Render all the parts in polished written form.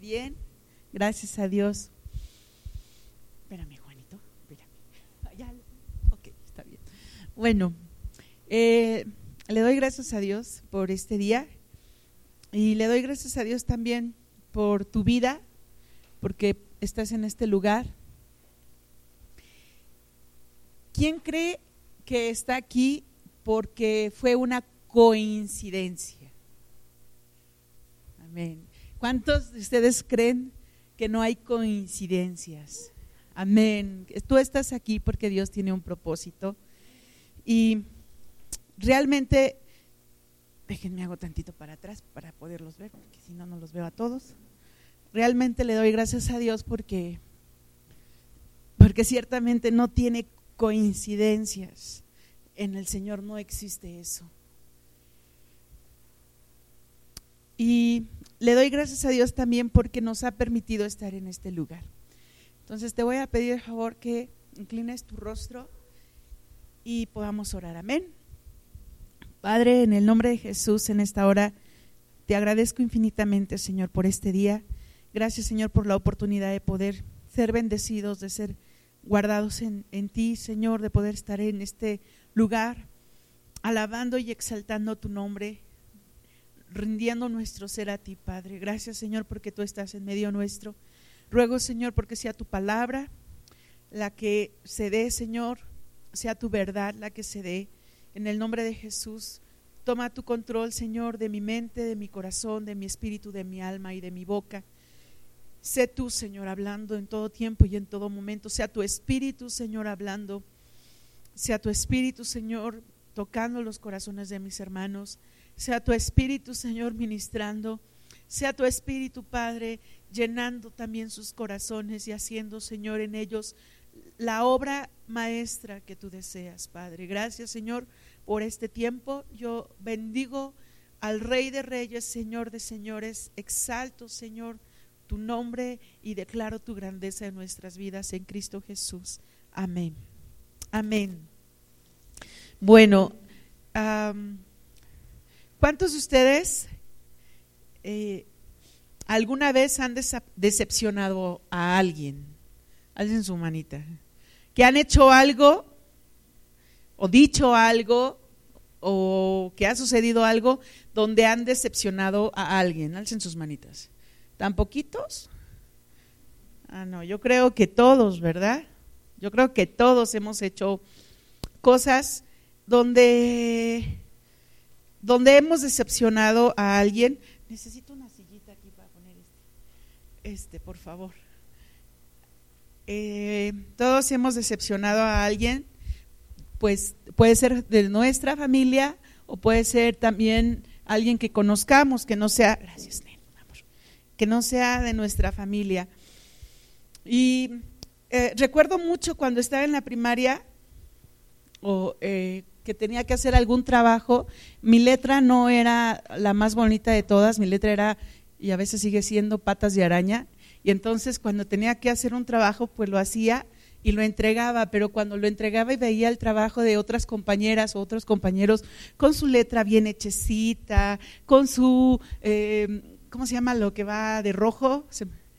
Bien, gracias a Dios. Espérame, Juanito, espérame. Ya, ok, está bien. Bueno, le doy gracias a Dios por este día y le doy gracias a Dios también por tu vida, porque estás en este lugar. ¿Quién cree que está aquí porque fue una coincidencia? Amén. ¿Cuántos de ustedes creen que no hay coincidencias? Amén. Tú estás aquí porque Dios tiene un propósito y realmente, déjenme hago tantito para atrás para poderlos ver, porque si no, no los veo a todos. Realmente le doy gracias a Dios porque ciertamente no tiene coincidencias. En el Señor no existe eso. Y le doy gracias a Dios también porque nos ha permitido estar en este lugar. Entonces te voy a pedir por favor que inclines tu rostro y podamos orar. Amén. Padre, en el nombre de Jesús, en esta hora, te agradezco infinitamente, Señor, por este día. Gracias, Señor, por la oportunidad de poder ser bendecidos, de ser guardados en ti, Señor, de poder estar en este lugar, alabando y exaltando tu nombre, rindiendo nuestro ser a ti, Padre. Gracias, Señor, porque tú estás en medio nuestro. Ruego, Señor, porque sea tu palabra la que se dé, Señor, sea tu verdad la que se dé. En el nombre de Jesús, toma tu control, Señor, de mi mente, de mi corazón, de mi espíritu, de mi alma y de mi boca. Sé tú, Señor, hablando en todo tiempo y en todo momento. Sea tu espíritu, Señor, hablando. Sea tu espíritu, Señor, tocando los corazones de mis hermanos. Sea tu espíritu, Señor, ministrando. Sea tu espíritu, Padre, llenando también sus corazones y haciendo, Señor, en ellos la obra maestra que tú deseas, Padre. Gracias, Señor, por este tiempo. Yo bendigo al Rey de Reyes, Señor de Señores. Exalto, Señor, tu nombre y declaro tu grandeza en nuestras vidas en Cristo Jesús. Amén. Amén. Bueno, ¿cuántos de ustedes alguna vez han decepcionado a alguien? Alcen su manita. Que han hecho algo o dicho algo o que ha sucedido algo donde han decepcionado a alguien. Alcen sus manitas. ¿Tan poquitos? Ah, no, yo creo que todos, ¿verdad? Yo creo que todos hemos hecho cosas donde hemos decepcionado a alguien. Necesito una sillita aquí para poner este, por favor. Todos hemos decepcionado a alguien, pues puede ser de nuestra familia o puede ser también alguien que conozcamos, que no sea, gracias, Nel, amor, que no sea de nuestra familia. Y recuerdo mucho cuando estaba en la primaria o que tenía que hacer algún trabajo, mi letra no era la más bonita de todas, mi letra era, y a veces sigue siendo, patas de araña. Y entonces cuando tenía que hacer un trabajo, pues lo hacía y lo entregaba, pero cuando lo entregaba y veía el trabajo de otras compañeras o otros compañeros con su letra bien hechecita, con su, ¿cómo se llama lo que va de rojo?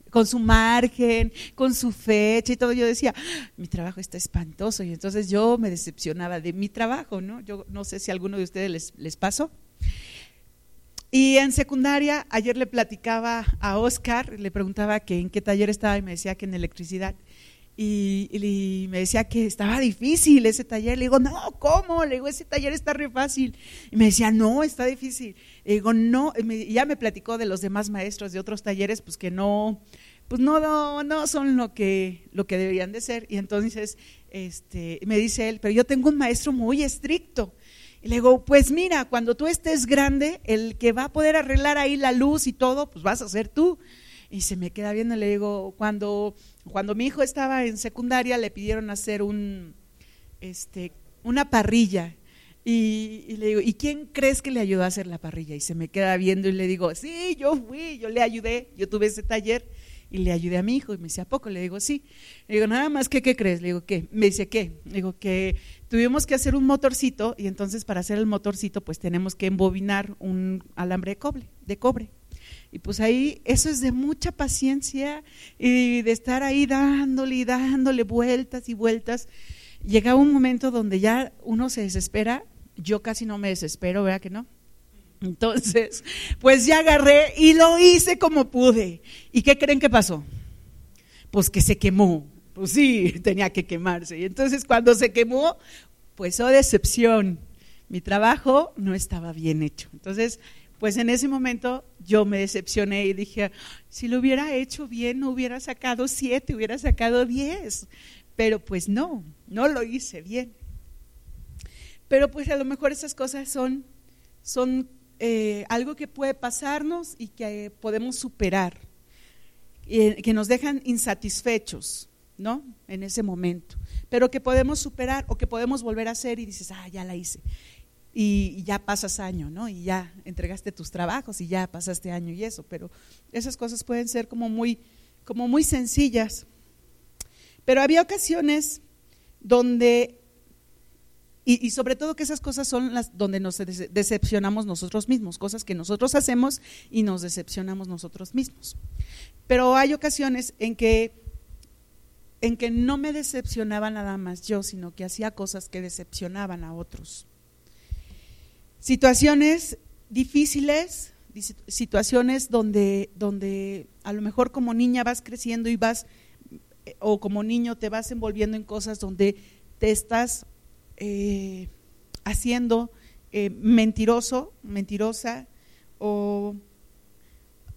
Con su margen, con su fecha y todo, yo decía, mi trabajo está espantoso, y entonces yo me decepcionaba de mi trabajo, ¿no? Yo no sé si a alguno de ustedes les pasó. Y en secundaria, ayer le platicaba a Oscar, le preguntaba que en qué taller estaba y me decía que en electricidad. Y me decía que estaba difícil ese taller. Le digo, no, ¿cómo? Le digo, ese taller está re fácil. Y me decía, no, está difícil. Le digo, no, y ya me platicó de los demás maestros de otros talleres, pues que no, pues no son lo que deberían de ser. Y entonces me dice él, pero yo tengo un maestro muy estricto. Y le digo, pues mira, cuando tú estés grande, el que va a poder arreglar ahí la luz y todo, pues vas a ser tú. Y se me queda viendo y le digo, cuando mi hijo estaba en secundaria, le pidieron hacer una parrilla. Y le digo, ¿y quién crees que le ayudó a hacer la parrilla? Y se me queda viendo y le digo, sí, yo fui, yo le ayudé, yo tuve ese taller y le ayudé a mi hijo. Y me dice, ¿a poco? Le digo, sí. Le digo, nada más, ¿qué crees? Le digo, ¿qué? Me dice, ¿qué? Le digo, que tuvimos que hacer un motorcito y entonces para hacer el motorcito pues tenemos que embobinar un alambre de cobre. Y pues ahí eso es de mucha paciencia y de estar ahí dándole y dándole vueltas y vueltas. Llegaba un momento donde ya uno se desespera. Yo casi no me desespero, ¿verdad que no? Entonces, pues ya agarré y lo hice como pude. ¿Y qué creen que pasó? Pues que se quemó. Pues sí, tenía que quemarse. Y entonces cuando se quemó, pues oh decepción, mi trabajo no estaba bien hecho. Entonces, pues en ese momento yo me decepcioné y dije, si lo hubiera hecho bien, no hubiera sacado 7, hubiera sacado 10. Pero pues no lo hice bien. Pero pues a lo mejor esas cosas son algo que puede pasarnos y que podemos superar, que nos dejan insatisfechos, ¿no? En ese momento, pero que podemos superar o que podemos volver a hacer y dices, ya la hice. Y ya pasas año, ¿no? Y ya entregaste tus trabajos y ya pasaste año y eso, pero esas cosas pueden ser como muy sencillas. Pero había ocasiones donde, y sobre todo que esas cosas son las donde nos decepcionamos nosotros mismos, cosas que nosotros hacemos y nos decepcionamos nosotros mismos. Pero hay ocasiones en que no me decepcionaba nada más yo, sino que hacía cosas que decepcionaban a otros. Situaciones difíciles, situaciones donde a lo mejor como niña vas creciendo y vas, o como niño te vas envolviendo en cosas donde te estás haciendo mentiroso, mentirosa, o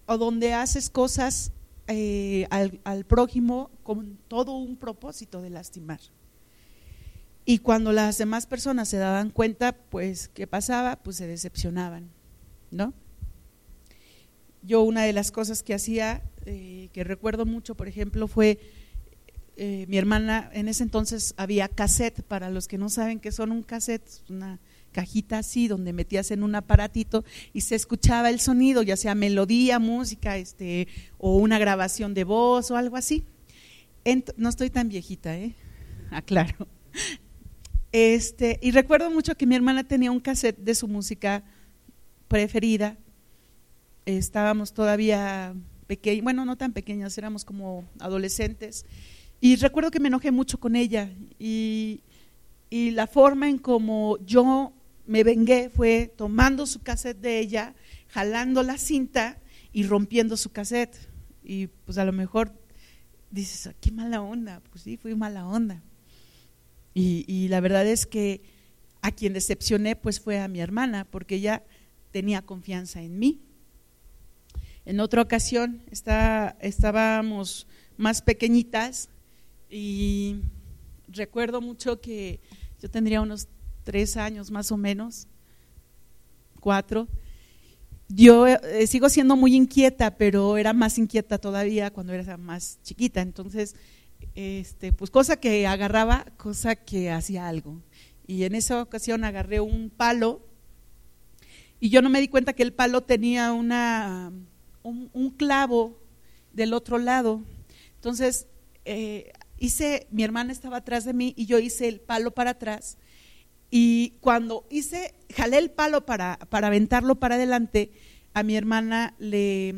donde haces cosas al prójimo con todo un propósito de lastimar. Y cuando las demás personas se daban cuenta, pues, ¿qué pasaba? Pues se decepcionaban, ¿no? Yo una de las cosas que hacía, que recuerdo mucho, por ejemplo, fue mi hermana, en ese entonces había cassette, para los que no saben qué son un cassette, una cajita así donde metías en un aparatito y se escuchaba el sonido, ya sea melodía, música, o una grabación de voz o algo así. No estoy tan viejita, aclaro. Y recuerdo mucho que mi hermana tenía un cassette de su música preferida. Estábamos todavía pequeños, bueno, no tan pequeñas, éramos como adolescentes. Y recuerdo que me enojé mucho con ella y la forma en como yo me vengué fue tomando su cassette de ella, jalando la cinta y rompiendo su cassette. Y pues a lo mejor dices, qué mala onda, pues sí, fui mala onda. Y la verdad es que a quien decepcioné pues fue a mi hermana, porque ella tenía confianza en mí. En otra ocasión estábamos más pequeñitas y recuerdo mucho que yo tendría unos 3 años más o menos, 4. Yo sigo siendo muy inquieta, pero era más inquieta todavía cuando era más chiquita, entonces… pues cosa que agarraba, cosa que hacía algo. Y en esa ocasión agarré un palo y yo no me di cuenta que el palo tenía un clavo del otro lado. Entonces mi hermana estaba atrás de mí y yo hice el palo para atrás, y cuando jalé el palo para aventarlo para adelante, a mi hermana le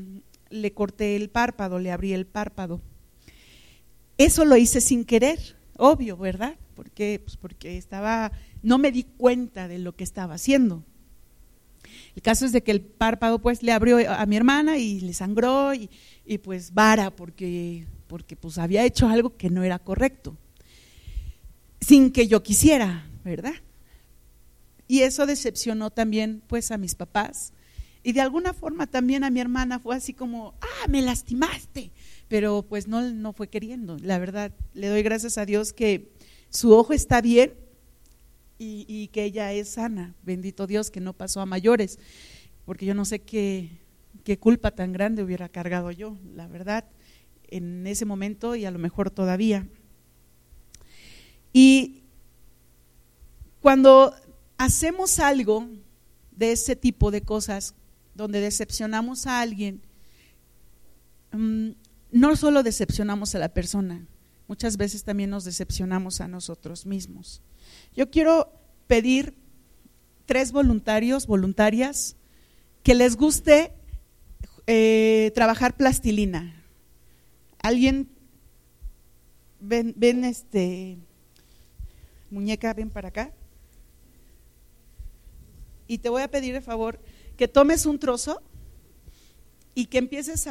corté el párpado, le abrí el párpado. Eso lo hice sin querer, obvio, ¿verdad? Porque no me di cuenta de lo que estaba haciendo. El caso es de que el párpado pues le abrió a mi hermana y le sangró y pues vara, porque pues había hecho algo que no era correcto, sin que yo quisiera, ¿verdad? Y eso decepcionó también pues a mis papás y de alguna forma también a mi hermana. Fue así como, me lastimaste. Pero pues no fue queriendo, la verdad. Le doy gracias a Dios que su ojo está bien y que ella es sana, bendito Dios, que no pasó a mayores, porque yo no sé qué culpa tan grande hubiera cargado yo, la verdad, en ese momento y a lo mejor todavía. Y cuando hacemos algo de ese tipo de cosas, donde decepcionamos a alguien, no solo decepcionamos a la persona, muchas veces también nos decepcionamos a nosotros mismos. Yo quiero pedir 3 voluntarios, voluntarias, que les guste trabajar plastilina. ¿Alguien ven muñeca, ven para acá? Y te voy a pedir de favor que tomes un trozo y que empieces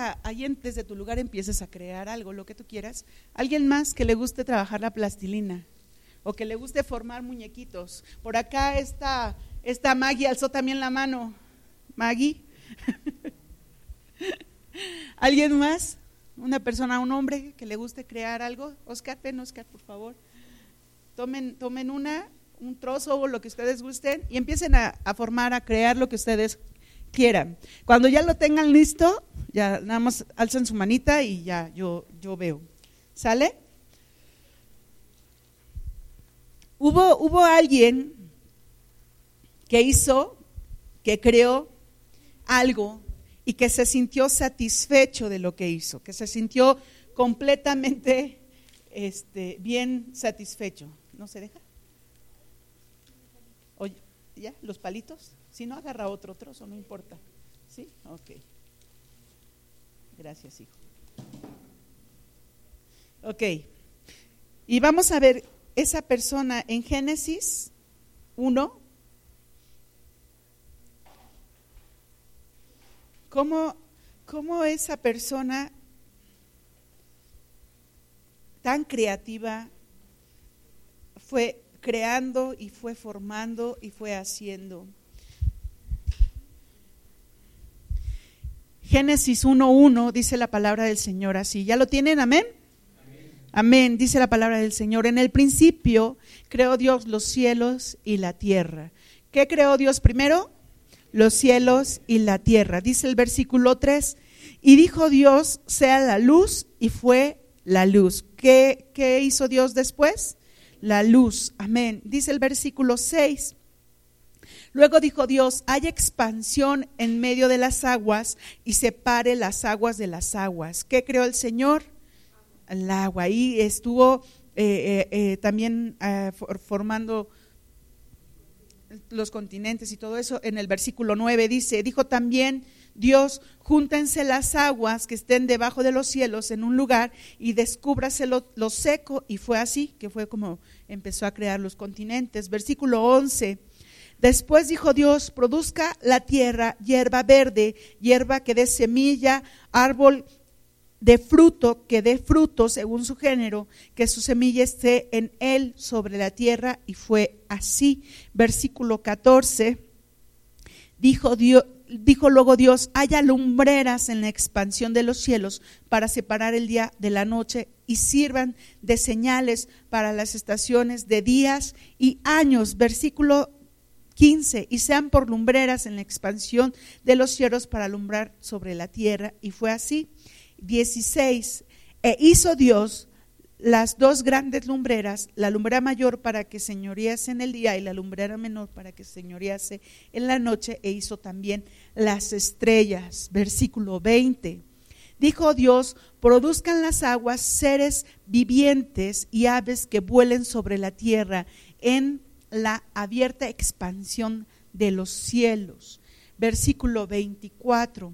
desde tu lugar empieces a crear algo, lo que tú quieras. Alguien más que le guste trabajar la plastilina o que le guste formar muñequitos. Por acá está Maggie, alzó también la mano. Maggie. ¿Alguien más? Una persona, un hombre que le guste crear algo. Oscar, ven Oscar, por favor. Tomen un trozo o lo que ustedes gusten y empiecen a formar, a crear lo que ustedes quieran. Cuando ya lo tengan listo, ya nada más alzan su manita y ya yo veo. ¿Sale? Hubo alguien que creó algo y que se sintió satisfecho de lo que hizo, que se sintió completamente bien satisfecho. ¿No se deja? Oye, ¿ya? ¿Los palitos? Si no, agarra otro trozo, no importa. ¿Sí? Ok. Gracias, hijo. Ok. Y vamos a ver esa persona en Génesis 1. ¿Cómo esa persona tan creativa fue creando y fue formando y fue haciendo? Génesis 1:1 dice la palabra del Señor así. ¿Ya lo tienen? ¿Amén? Amén. Amén, dice la palabra del Señor. En el principio creó Dios los cielos y la tierra. ¿Qué creó Dios primero? Los cielos y la tierra. Dice el versículo 3, y dijo Dios, sea la luz, y fue la luz. ¿Qué hizo Dios después? La luz, amén. Dice el versículo 6, luego dijo Dios, haya expansión en medio de las aguas y separe las aguas de las aguas. ¿Qué creó el Señor? El agua. Ahí estuvo también formando los continentes y todo eso. En el versículo 9 dice, dijo también Dios, júntense las aguas que estén debajo de los cielos en un lugar y descúbrase lo seco, y fue así, que fue como empezó a crear los continentes. Versículo 11, después dijo Dios, produzca la tierra hierba verde, hierba que dé semilla, árbol de fruto, que dé fruto según su género, que su semilla esté en él sobre la tierra, y fue así. Versículo 14, dijo luego Dios, haya lumbreras en la expansión de los cielos para separar el día de la noche y sirvan de señales para las estaciones de días y años. Versículo 15, y sean por lumbreras en la expansión de los cielos para alumbrar sobre la tierra, y fue así. 16, e hizo Dios las dos grandes lumbreras, la lumbrera mayor para que señorease en el día y la lumbrera menor para que señorease en la noche, e hizo también las estrellas. Versículo 20, dijo Dios, produzcan las aguas seres vivientes y aves que vuelen sobre la tierra en la abierta expansión de los cielos. Versículo 24,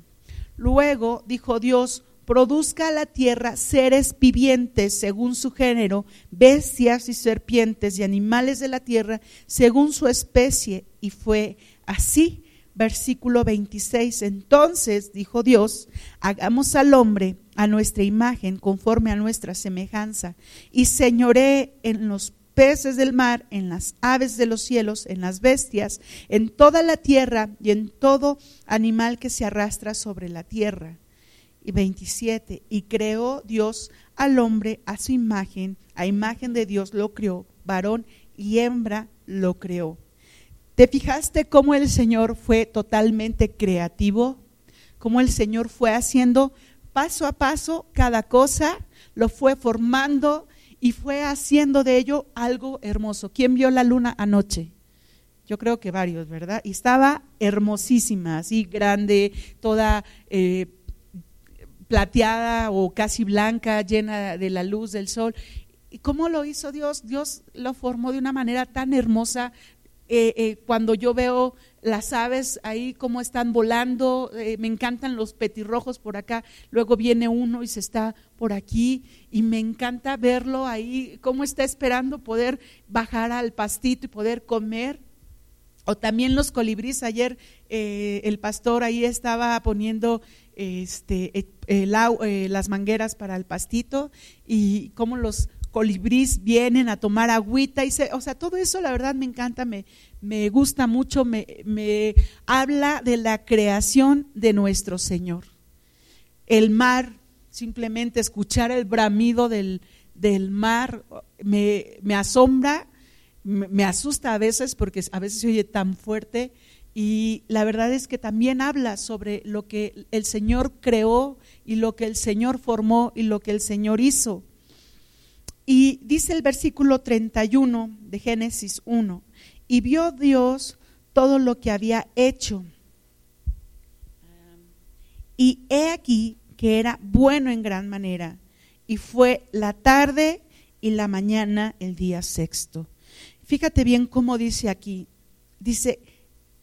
luego dijo Dios, produzca a la tierra seres vivientes según su género, bestias y serpientes y animales de la tierra según su especie, y fue así. Versículo 26, entonces dijo Dios, hagamos al hombre a nuestra imagen, conforme a nuestra semejanza, y señoree en los peces del mar, en las aves de los cielos, en las bestias, en toda la tierra y en todo animal que se arrastra sobre la tierra. Y 27, y creó Dios al hombre a su imagen, a imagen de Dios lo creó, varón y hembra lo creó. ¿Te fijaste cómo el Señor fue totalmente creativo? Cómo el Señor fue haciendo paso a paso cada cosa, lo fue formando y fue haciendo de ello algo hermoso. ¿Quién vio la luna anoche? Yo creo que varios, ¿verdad? Y estaba hermosísima, así grande, toda plateada o casi blanca, llena de la luz del sol. ¿Y cómo lo hizo Dios? Dios lo formó de una manera tan hermosa, cuando yo veo las aves ahí cómo están volando, me encantan los petirrojos por acá, luego viene uno y se está por aquí y me encanta verlo ahí, cómo está esperando poder bajar al pastito y poder comer. O también los colibríes, ayer el pastor ahí estaba poniendo las mangueras para el pastito y cómo los colibríes vienen a tomar agüita y todo eso la verdad me encanta, me gusta mucho, me habla de la creación de nuestro Señor. El mar, simplemente escuchar el bramido del mar me asombra, me asusta a veces porque a veces se oye tan fuerte, y la verdad es que también habla sobre lo que el Señor creó y lo que el Señor formó y lo que el Señor hizo. Y dice el versículo 31 de Génesis 1, y vio Dios todo lo que había hecho, y he aquí que era bueno en gran manera, y fue la tarde y la mañana el día sexto. Fíjate bien cómo dice aquí, dice,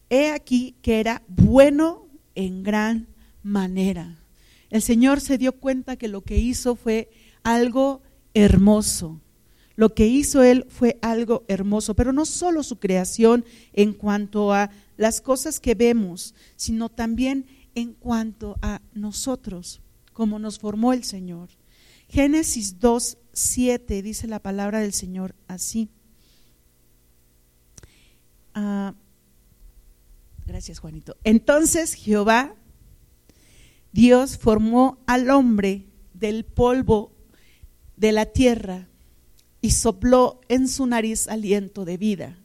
he aquí que era bueno en gran manera. El Señor se dio cuenta que lo que hizo fue algo hermoso, lo que hizo Él fue algo hermoso, pero no solo su creación en cuanto a las cosas que vemos, sino también en cuanto a nosotros, como nos formó el Señor. Génesis 2:7 dice la palabra del Señor así. Gracias, Juanito. Entonces Jehová, Dios, formó al hombre del polvo de la tierra y sopló en su nariz aliento de vida,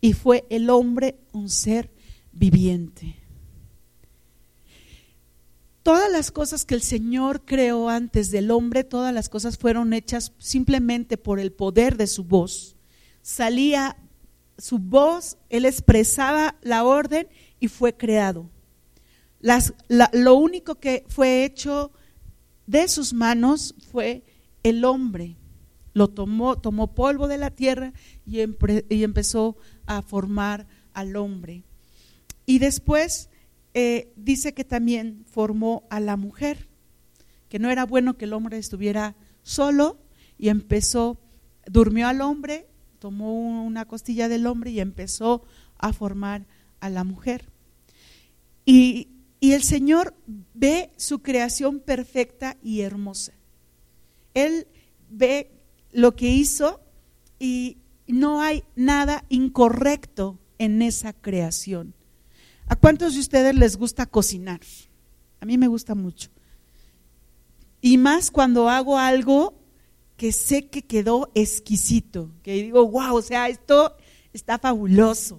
y fue el hombre un ser viviente. Todas las cosas que el Señor creó antes del hombre, todas las cosas fueron hechas simplemente por el poder de su voz. Salía su voz, Él expresaba la orden y fue creado. Lo único que fue hecho de sus manos fue el hombre, lo tomó polvo de la tierra y empezó a formar al hombre. Y después dice que también formó a la mujer, que no era bueno que el hombre estuviera solo, y durmió al hombre, tomó una costilla del hombre y empezó a formar a la mujer. Y el Señor ve su creación perfecta y hermosa. Él ve lo que hizo y no hay nada incorrecto en esa creación. ¿A cuántos de ustedes les gusta cocinar? A mí me gusta mucho. Y más cuando hago algo que sé que quedó exquisito, que digo, wow, esto está fabuloso.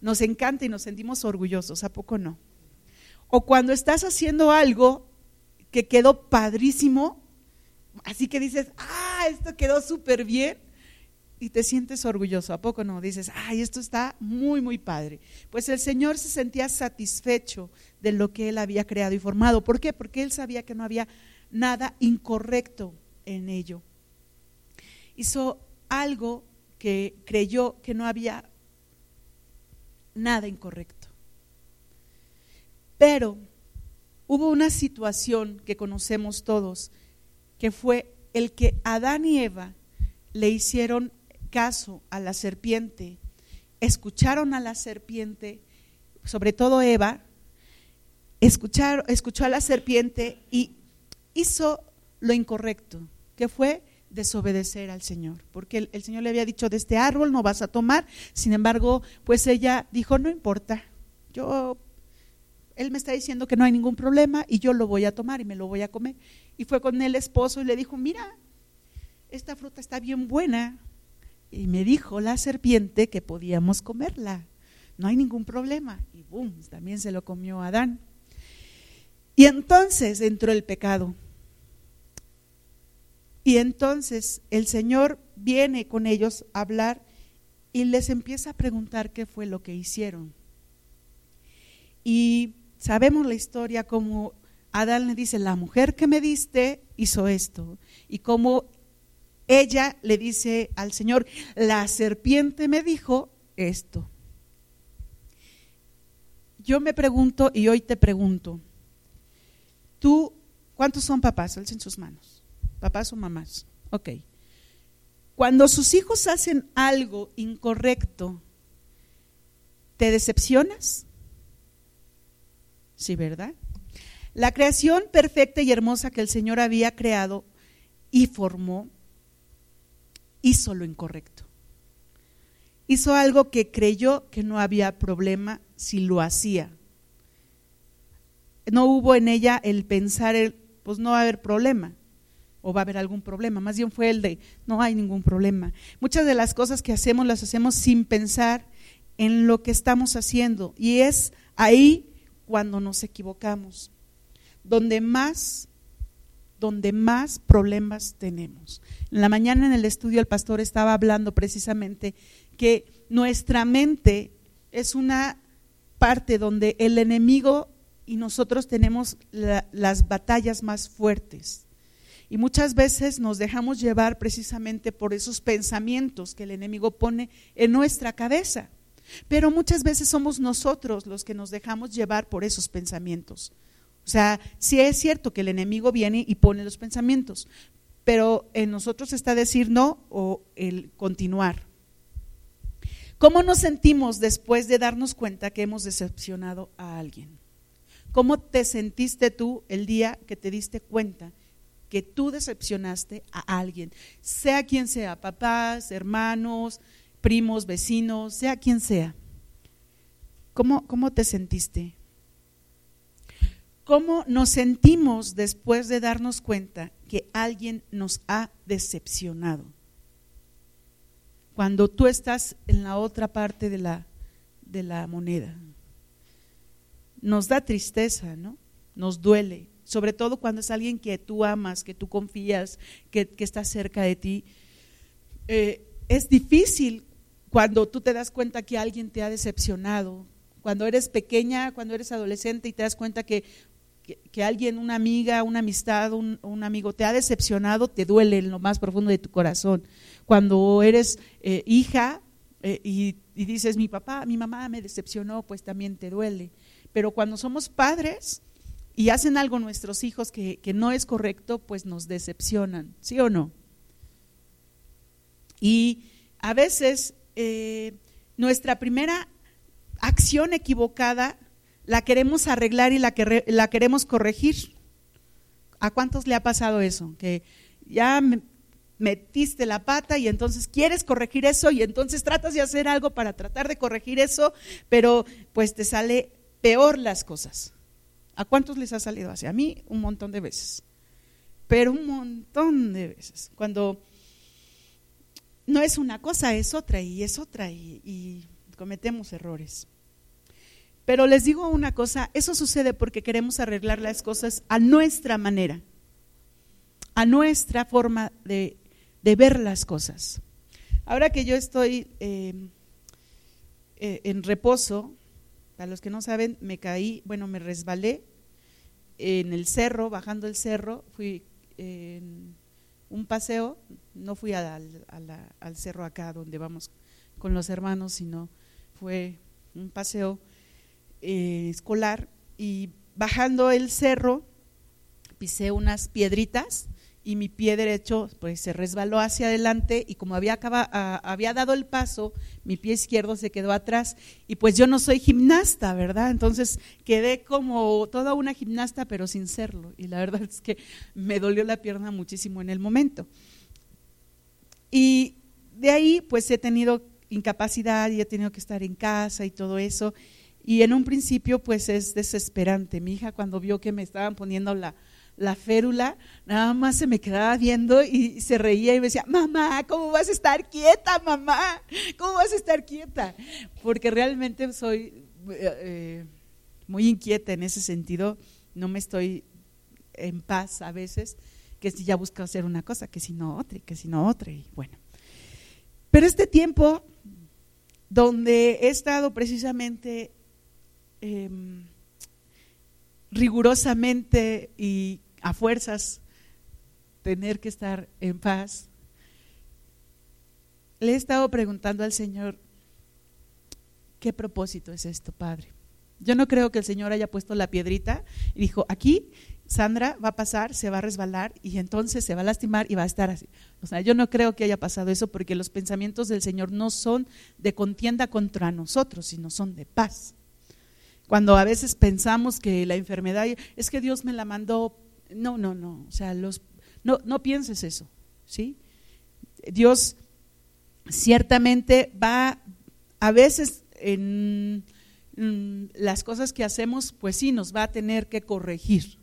Nos encanta y nos sentimos orgullosos, ¿a poco no? O cuando estás haciendo algo que quedó padrísimo, así que dices, esto quedó súper bien, y te sientes orgulloso, ¿a poco no? Dices, esto está muy, muy padre. Pues el Señor se sentía satisfecho de lo que Él había creado y formado. ¿Por qué? Porque Él sabía que no había nada incorrecto en ello. Hizo algo que creyó que no había nada incorrecto. Pero hubo una situación que conocemos todos, que fue el que Adán y Eva le hicieron caso a la serpiente, escucharon a la serpiente, sobre todo Eva, escuchó a la serpiente y hizo lo incorrecto, que fue desobedecer al Señor, porque el Señor le había dicho, de este árbol no vas a tomar. Sin embargo, pues ella dijo, no importa, Él me está diciendo que no hay ningún problema y yo lo voy a tomar y me lo voy a comer. Y fue con el esposo y le dijo, mira, esta fruta está bien buena. Y me dijo la serpiente que podíamos comerla, no hay ningún problema. Y boom, también se lo comió Adán. Y entonces entró el pecado. Y entonces el Señor viene con ellos a hablar y les empieza a preguntar qué fue lo que hicieron. Y sabemos la historia, como Adán le dice, la mujer que me diste hizo esto, y como ella le dice al Señor, la serpiente me dijo esto. Yo me pregunto y hoy te pregunto, tú, ¿cuántos son papás? Alcen sus manos. ¿Papás o mamás? Ok. Cuando sus hijos hacen algo incorrecto, ¿te decepcionas? Sí, ¿verdad? La creación perfecta y hermosa que el Señor había creado y formó, hizo lo incorrecto. Hizo algo que creyó que no había problema si lo hacía. No hubo en ella el pensar, pues no va a haber problema, o va a haber algún problema. Más bien fue el de, no hay ningún problema. Muchas de las cosas que hacemos, las hacemos sin pensar en lo que estamos haciendo. Y es ahí cuando nos equivocamos, donde más problemas tenemos. En la mañana en el estudio el pastor estaba hablando precisamente que nuestra mente es una parte donde el enemigo y nosotros tenemos las batallas más fuertes. Y muchas veces nos dejamos llevar precisamente por esos pensamientos que el enemigo pone en nuestra cabeza. Pero muchas veces somos nosotros los que nos dejamos llevar por esos pensamientos. O sea, sí es cierto que el enemigo viene y pone los pensamientos, pero en nosotros está decir no o el continuar. ¿Cómo nos sentimos después de darnos cuenta que hemos decepcionado a alguien? ¿Cómo te sentiste tú el día que te diste cuenta que tú decepcionaste a alguien? Sea quien sea, papás, hermanos, primos, vecinos, sea quien sea. ¿Cómo te sentiste? ¿Cómo nos sentimos después de darnos cuenta que alguien nos ha decepcionado? Cuando tú estás en la otra parte de la moneda. Nos da tristeza, ¿no? Nos duele, sobre todo cuando es alguien que tú amas, que tú confías, que está cerca de ti. Es difícil cuando tú te das cuenta que alguien te ha decepcionado, cuando eres pequeña, cuando eres adolescente y te das cuenta que alguien, una amiga, una amistad, un amigo te ha decepcionado, te duele en lo más profundo de tu corazón. Cuando eres hija y dices, mi papá, mi mamá me decepcionó, pues también te duele. Pero cuando somos padres y hacen algo nuestros hijos que no es correcto, pues nos decepcionan, ¿sí o no? Y a veces nuestra primera acción equivocada la queremos arreglar y la queremos corregir. ¿A cuántos le ha pasado eso? Que ya metiste la pata y entonces quieres corregir eso y entonces tratas de hacer algo para tratar de corregir eso, pero pues te sale peor las cosas. ¿A cuántos les ha salido así? A mí un montón de veces, pero un montón de veces. Cuando no es una cosa, es otra y cometemos errores. Pero les digo una cosa, eso sucede porque queremos arreglar las cosas a nuestra manera, a nuestra forma de ver las cosas. Ahora que yo estoy en reposo, para los que no saben, me resbalé en el cerro, bajando el cerro, fui en un paseo, no fui al cerro acá donde vamos con los hermanos, sino fue un paseo escolar, y bajando el cerro pisé unas piedritas y mi pie derecho pues se resbaló hacia adelante y como había dado el paso, mi pie izquierdo se quedó atrás y pues yo no soy gimnasta, ¿verdad? Entonces quedé como toda una gimnasta pero sin serlo y la verdad es que me dolió la pierna muchísimo en el momento. Y de ahí pues he tenido incapacidad y he tenido que estar en casa y todo eso y en un principio pues es desesperante. Mi hija cuando vio que me estaban poniendo la férula, nada más se me quedaba viendo y se reía y me decía, mamá, ¿cómo vas a estar quieta, mamá? ¿Cómo vas a estar quieta? Porque realmente soy muy inquieta en ese sentido, no me estoy en paz a veces, que si ya busco hacer una cosa, que si no otra, y bueno. Pero este tiempo donde he estado precisamente rigurosamente y a fuerzas tener que estar en paz, le he estado preguntando al Señor, ¿Qué propósito es esto, Padre? Yo no creo que el Señor haya puesto la piedrita y dijo, aquí Sandra va a pasar, se va a resbalar y entonces se va a lastimar y va a estar así. O sea, yo no creo que haya pasado eso, porque los pensamientos del Señor no son de contienda contra nosotros, sino son de paz. Cuando a veces pensamos que la enfermedad, es que Dios me la mandó, no, o sea, no pienses eso, ¿sí? Dios ciertamente va, a veces en las cosas que hacemos, pues sí, nos va a tener que corregir,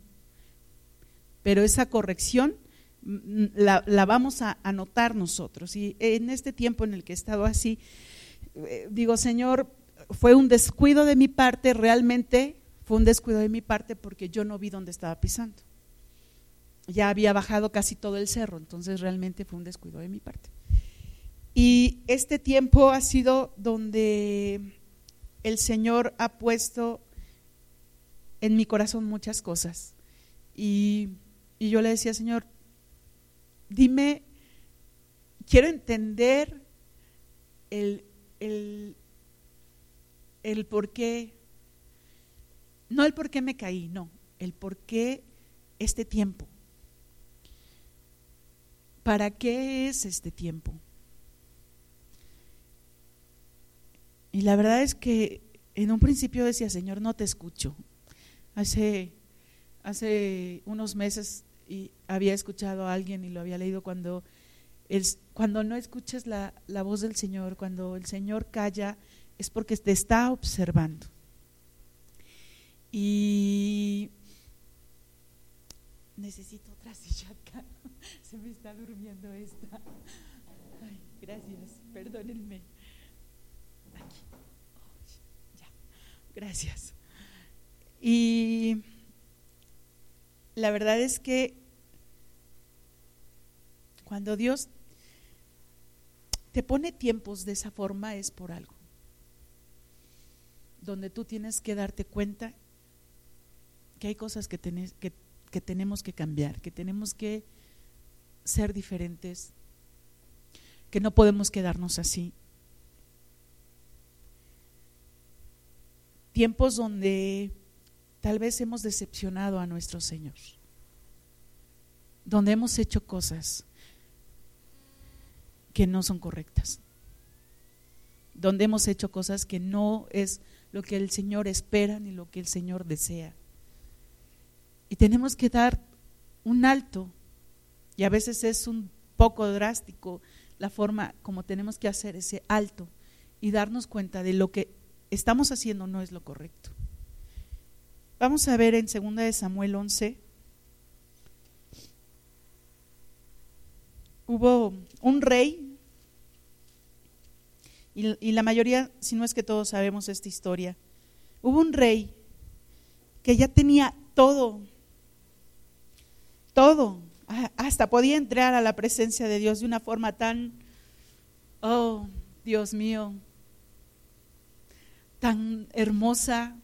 pero esa corrección la vamos a anotar nosotros. Y en este tiempo en el que he estado así, digo, Señor, fue un descuido de mi parte, realmente fue un descuido de mi parte, porque yo no vi dónde estaba pisando. Ya había bajado casi todo el cerro, entonces realmente fue un descuido de mi parte. Y este tiempo ha sido donde el Señor ha puesto en mi corazón muchas cosas. Y yo le decía, Señor, dime, quiero entender el por qué, no el por qué me caí, no, el por qué este tiempo. ¿Para qué es este tiempo? Y la verdad es que en un principio decía, Señor, no te escucho. Hace unos meses y había escuchado a alguien y lo había leído, cuando no escuchas la voz del Señor, cuando el Señor calla, es porque te está observando. Y necesito otra silla acá, se me está durmiendo esta. Ay, gracias, perdónenme. Aquí. Oh, ya. Gracias. Y la verdad es que cuando Dios te pone tiempos de esa forma es por algo, donde tú tienes que darte cuenta que hay cosas que tenemos que cambiar, que tenemos que ser diferentes, que no podemos quedarnos así. Tiempos donde tal vez hemos decepcionado a nuestro Señor, donde hemos hecho cosas que no son correctas, donde hemos hecho cosas que no es lo que el Señor espera ni lo que el Señor desea. Y tenemos que dar un alto, y a veces es un poco drástico la forma como tenemos que hacer ese alto y darnos cuenta de lo que estamos haciendo no es lo correcto. Vamos a ver en 2 de Samuel 11. Hubo un rey, y la mayoría, si no es que todos sabemos esta historia, hubo un rey que ya tenía todo, hasta podía entrar a la presencia de Dios de una forma tan, oh Dios mío, tan hermosa.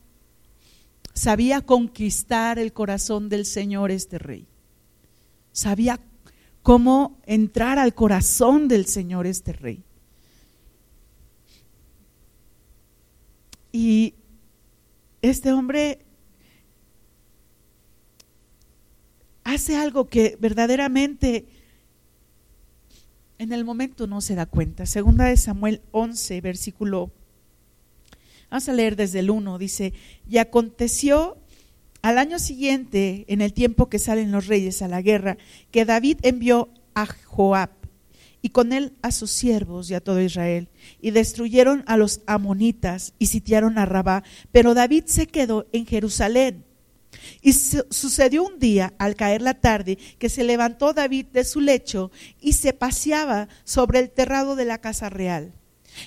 Sabía conquistar el corazón del Señor este rey. Sabía cómo entrar al corazón del Señor este rey. Y este hombre hace algo que verdaderamente en el momento no se da cuenta. 2 Samuel 11, versículo 1. Vamos a leer desde el 1, dice: y aconteció al año siguiente, en el tiempo que salen los reyes a la guerra, que David envió a Joab y con él a sus siervos y a todo Israel, y destruyeron a los amonitas y sitiaron a Rabá, pero David se quedó en Jerusalén. Y sucedió un día, al caer la tarde, que se levantó David de su lecho y se paseaba sobre el terrado de la casa real.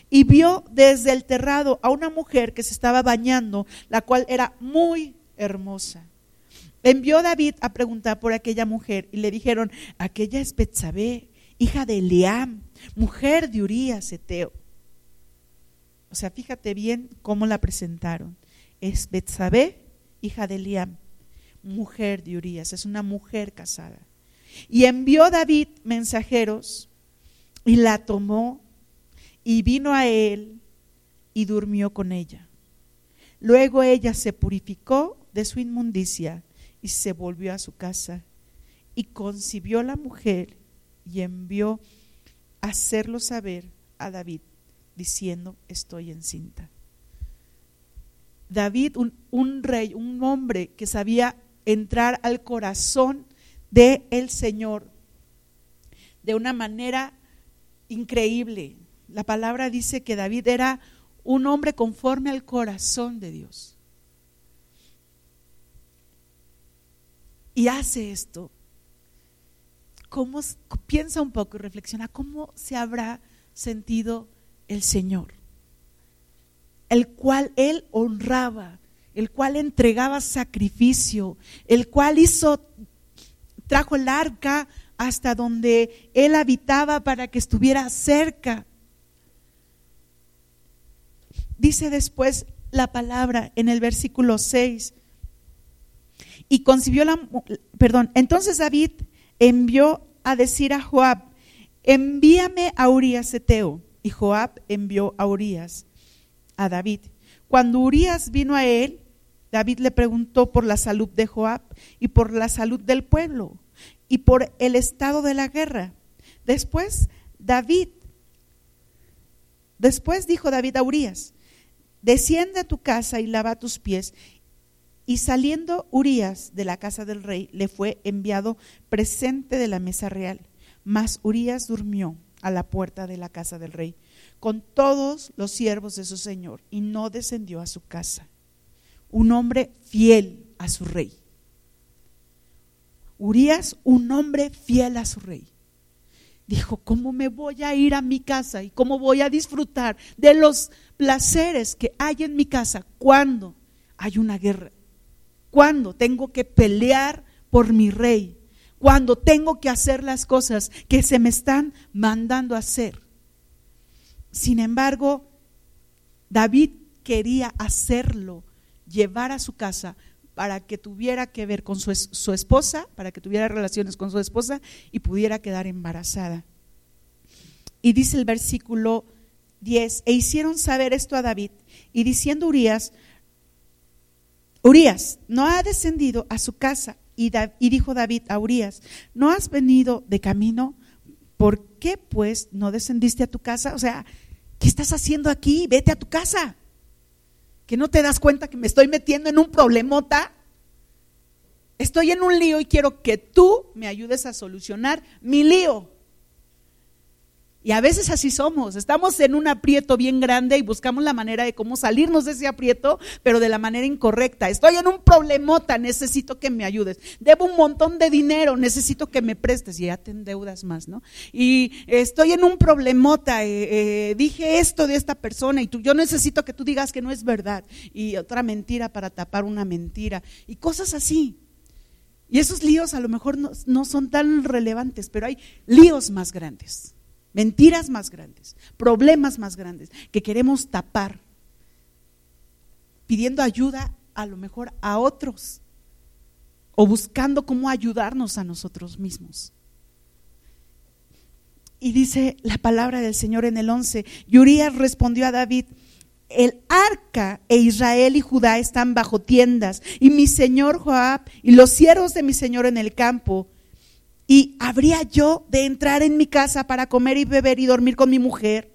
Y vio desde el terrado a una mujer que se estaba bañando, la cual era muy hermosa. Envió David a preguntar por aquella mujer y le dijeron: aquella es Betsabé, hija de Eliam, mujer de Urías heteo. O sea, fíjate bien cómo la presentaron. Es Betsabé, hija de Eliam, mujer de Urías, es una mujer casada. Y envió David mensajeros y la tomó. Y vino a él y durmió con ella. Luego ella se purificó de su inmundicia y se volvió a su casa. Y concibió la mujer y envió a hacerlo saber a David, diciendo: estoy encinta. David, un rey, un hombre que sabía entrar al corazón del Señor de una manera increíble. La palabra dice que David era un hombre conforme al corazón de Dios. Y hace esto. ¿Cómo? Piensa un poco y reflexiona, ¿cómo se habrá sentido el Señor? El cual él honraba, el cual entregaba sacrificio, el cual trajo el arca hasta donde él habitaba para que estuviera cerca. Dice después la palabra en el versículo 6. Y concibió entonces David envió a decir a Joab: envíame a Urías heteo. Y Joab envió a Urías a David. Cuando Urías vino a él, David le preguntó por la salud de Joab y por la salud del pueblo y por el estado de la guerra. Después dijo David a Urías: desciende a tu casa y lava tus pies. Y saliendo Urías de la casa del rey, le fue enviado presente de la mesa real. Mas Urías durmió a la puerta de la casa del rey con todos los siervos de su señor, y no descendió a su casa. Un hombre fiel a su rey. Urías, un hombre fiel a su rey. Dijo: ¿cómo me voy a ir a mi casa y cómo voy a disfrutar de los placeres que hay en mi casa cuando hay una guerra? Cuando tengo que pelear por mi rey, cuando tengo que hacer las cosas que se me están mandando hacer. Sin embargo, David quería hacerlo, llevar a su casa para que tuviera que ver con su esposa, para que tuviera relaciones con su esposa y pudiera quedar embarazada. Y dice el versículo 10: e hicieron saber esto a David, y diciendo Urías no ha descendido a su casa. Y dijo David a Urías: ¿no has venido de camino? ¿Por qué pues no descendiste a tu casa? O sea, ¿qué estás haciendo aquí? Vete a tu casa. ¿Que no te das cuenta que me estoy metiendo en un problemota? Estoy en un lío y quiero que tú me ayudes a solucionar mi lío. Y a veces así somos, estamos en un aprieto bien grande y buscamos la manera de cómo salirnos de ese aprieto, pero de la manera incorrecta. Estoy en un problemota, necesito que me ayudes. Debo un montón de dinero, necesito que me prestes. Y ya te endeudas más, ¿no? Y estoy en un problemota, dije esto de esta persona y yo necesito que tú digas que no es verdad. Y otra mentira para tapar una mentira y cosas así. Y esos líos a lo mejor no son tan relevantes, pero hay líos más grandes. Mentiras más grandes, problemas más grandes que queremos tapar, pidiendo ayuda a lo mejor a otros o buscando cómo ayudarnos a nosotros mismos. Y dice la palabra del Señor en el 11: y Urías respondió a David: el arca e Israel y Judá están bajo tiendas, y mi señor Joab y los siervos de mi señor en el campo. ¿Y habría yo de entrar en mi casa para comer y beber y dormir con mi mujer?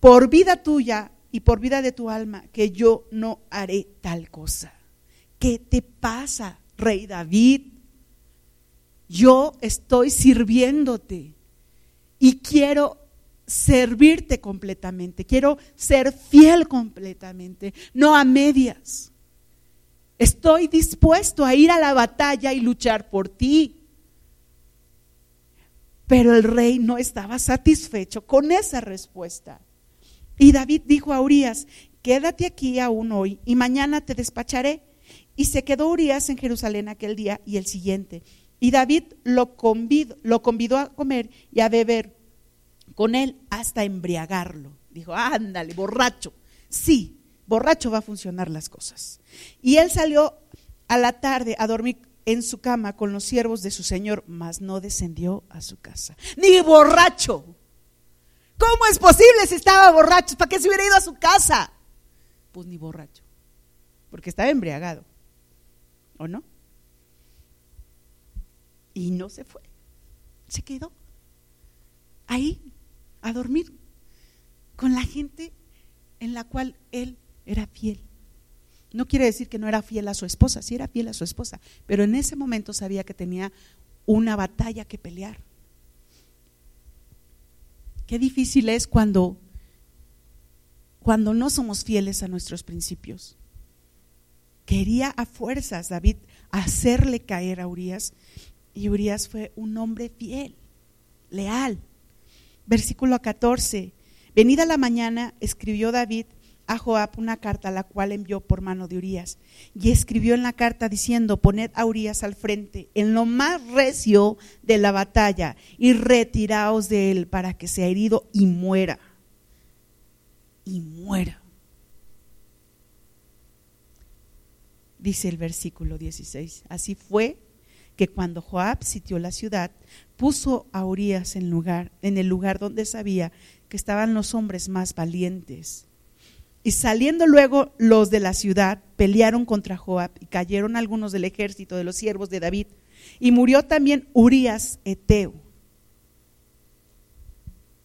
Por vida tuya y por vida de tu alma, que yo no haré tal cosa. ¿Qué te pasa, rey David? Yo estoy sirviéndote y quiero servirte completamente, quiero ser fiel completamente, no a medias. Estoy dispuesto a ir a la batalla y luchar por ti. Pero el rey no estaba satisfecho con esa respuesta. Y David dijo a Urías: quédate aquí aún hoy y mañana te despacharé. Y se quedó Urías en Jerusalén aquel día y el siguiente. Y David lo convidó a comer y a beber con él hasta embriagarlo. Dijo: ándale, borracho. Sí, borracho va a funcionar las cosas. Y él salió a la tarde a dormir en su cama con los siervos de su señor, mas no descendió a su casa. Ni borracho. ¿Cómo es posible si estaba borracho? ¿Para qué se hubiera ido a su casa? Pues ni borracho, porque estaba embriagado, ¿o no? Y no se fue, se quedó ahí a dormir con la gente en la cual él era fiel. No quiere decir que no era fiel a su esposa, sí era fiel a su esposa, pero en ese momento sabía que tenía una batalla que pelear. Qué difícil es cuando no somos fieles a nuestros principios. Quería a fuerzas David hacerle caer a Urías, y Urías fue un hombre fiel, leal. Versículo 14. Venida la mañana, escribió David a Joab una carta, la cual envió por mano de Urías, y escribió en la carta diciendo: poned a Urías al frente en lo más recio de la batalla y retiraos de él para que sea herido y muera. Y muera. Dice el versículo 16: así fue que cuando Joab sitió la ciudad, puso a Urías en el lugar donde sabía que estaban los hombres más valientes. Y saliendo luego los de la ciudad, pelearon contra Joab, y cayeron algunos del ejército de los siervos de David, y murió también Urías Eteo.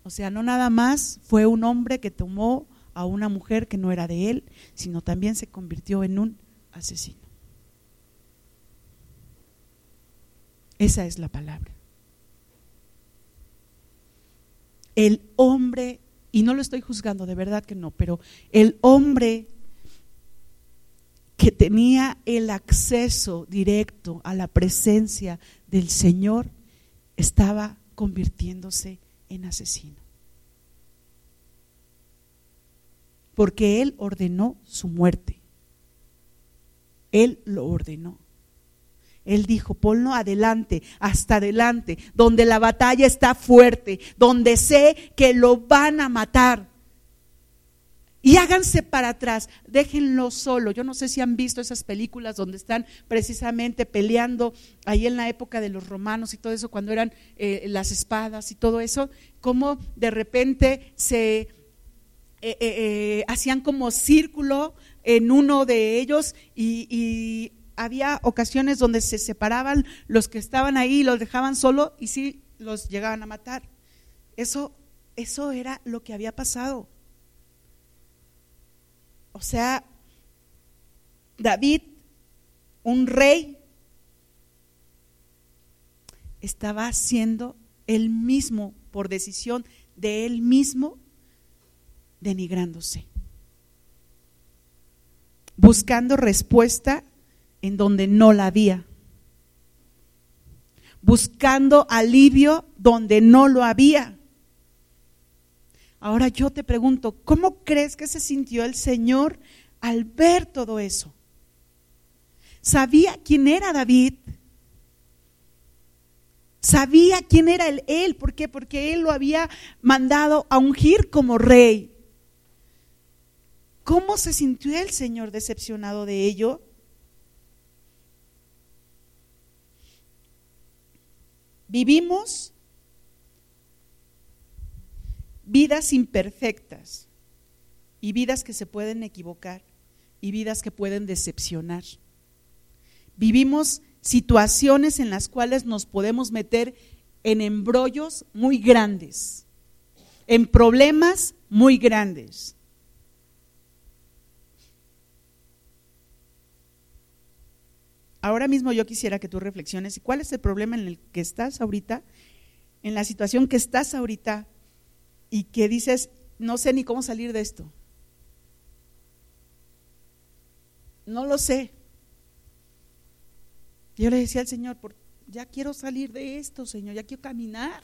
O sea, no nada más fue un hombre que tomó a una mujer que no era de él, sino también se convirtió en un asesino. Esa es la palabra. El hombre, y no lo estoy juzgando, de verdad que no, pero el hombre que tenía el acceso directo a la presencia del Señor estaba convirtiéndose en asesino, porque él ordenó su muerte. Él lo ordenó. Él dijo: ponlo adelante, hasta adelante, donde la batalla está fuerte, donde sé que lo van a matar. Y háganse para atrás, déjenlo solo. Yo no sé si han visto esas películas donde están precisamente peleando ahí en la época de los romanos y todo eso, cuando eran las espadas y todo eso, cómo de repente se hacían como círculo en uno de ellos y había ocasiones donde se separaban los que estaban ahí y los dejaban solo, y sí los llegaban a matar. Eso era lo que había pasado. O sea, David, un rey, estaba haciendo él mismo, por decisión de él mismo, denigrándose, buscando respuesta en donde no la había, buscando alivio donde no lo había. Ahora yo te pregunto, ¿cómo crees que se sintió el Señor al ver todo eso? Sabía quién era David, sabía quién era él. ¿Por qué? Porque él lo había mandado a ungir como rey. ¿Cómo se sintió el Señor decepcionado de ello? Vivimos vidas imperfectas, y vidas que se pueden equivocar, y vidas que pueden decepcionar. Vivimos situaciones en las cuales nos podemos meter en embrollos muy grandes, en problemas muy grandes. Ahora mismo yo quisiera que tú reflexiones, ¿y cuál es el problema en el que estás ahorita, en la situación que estás ahorita, y que dices: no sé ni cómo salir de esto? No lo sé. Yo le decía al Señor: ya quiero salir de esto, Señor, ya quiero caminar.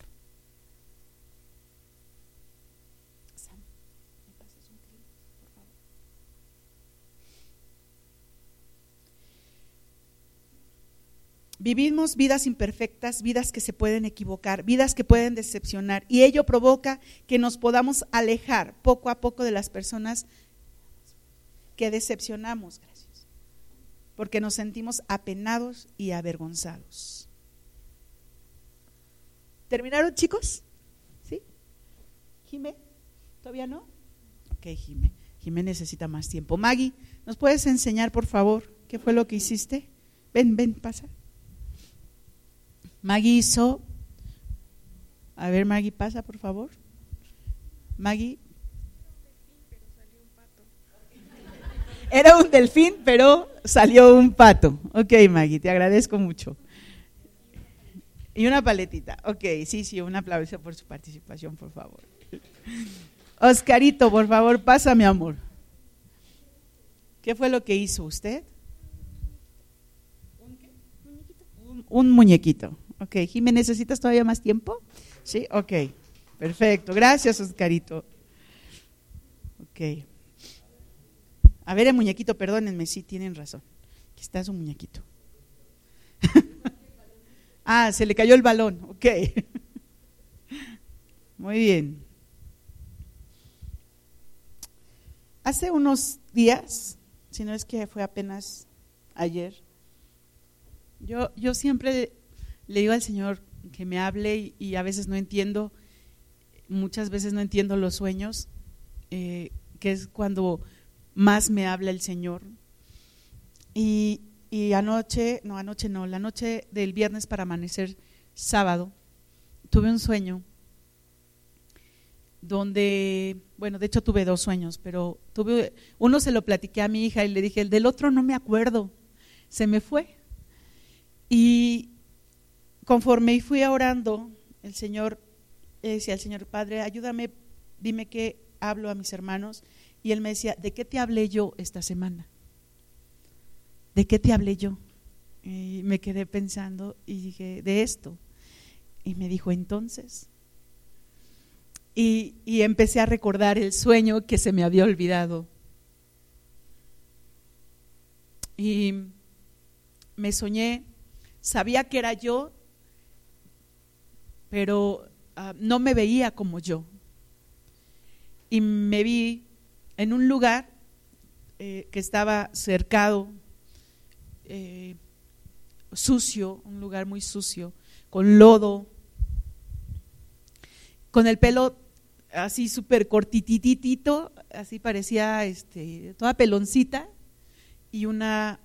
Vivimos vidas imperfectas, vidas que se pueden equivocar, vidas que pueden decepcionar, y ello provoca que nos podamos alejar poco a poco de las personas que decepcionamos, gracias, porque nos sentimos apenados y avergonzados. ¿Terminaron, chicos? ¿Sí? Jimé, ¿todavía no? Ok, Jimé. Jimé necesita más tiempo. Maggie, ¿nos puedes enseñar, por favor, qué fue lo que hiciste? Ven, pasa. Maggie hizo, a ver, Maggie, pasa, por favor. Maggie. Era un delfín, pero salió un pato. Ok, Maggie, te agradezco mucho. Y una paletita. Ok, sí, un aplauso por su participación, por favor. Oscarito, por favor, pasa, mi amor. ¿Qué fue lo que hizo usted? ¿Un qué? ¿Muñequito? Un muñequito. Ok, Jimé, ¿necesitas todavía más tiempo? Sí, ok. Perfecto, gracias, Oscarito. Ok. A ver, el muñequito, perdónenme, sí, tienen razón. Aquí está su muñequito. Ah, se le cayó el balón, ok. Muy bien. Hace unos días, si no es que fue apenas ayer, yo siempre le digo al Señor que me hable y a veces no entiendo, muchas veces no entiendo los sueños, que es cuando más me habla el Señor. Y la noche del viernes para amanecer sábado, tuve un sueño donde, bueno, de hecho tuve dos sueños, pero uno se lo platiqué a mi hija y le dije, el del otro no me acuerdo, se me fue. Y conforme fui orando, el Señor, decía al Señor, Padre, ayúdame, dime qué hablo a mis hermanos. Y él me decía, ¿de qué te hablé yo esta semana? ¿De qué te hablé yo? Y me quedé pensando y dije, de esto. Y me dijo, entonces. Y empecé a recordar el sueño que se me había olvidado. Y me soñé, sabía que era yo, pero no me veía como yo. Y me vi en un lugar que estaba cercado, sucio, un lugar muy sucio, con lodo, con el pelo así súper cortititito, así parecía toda peloncita, y una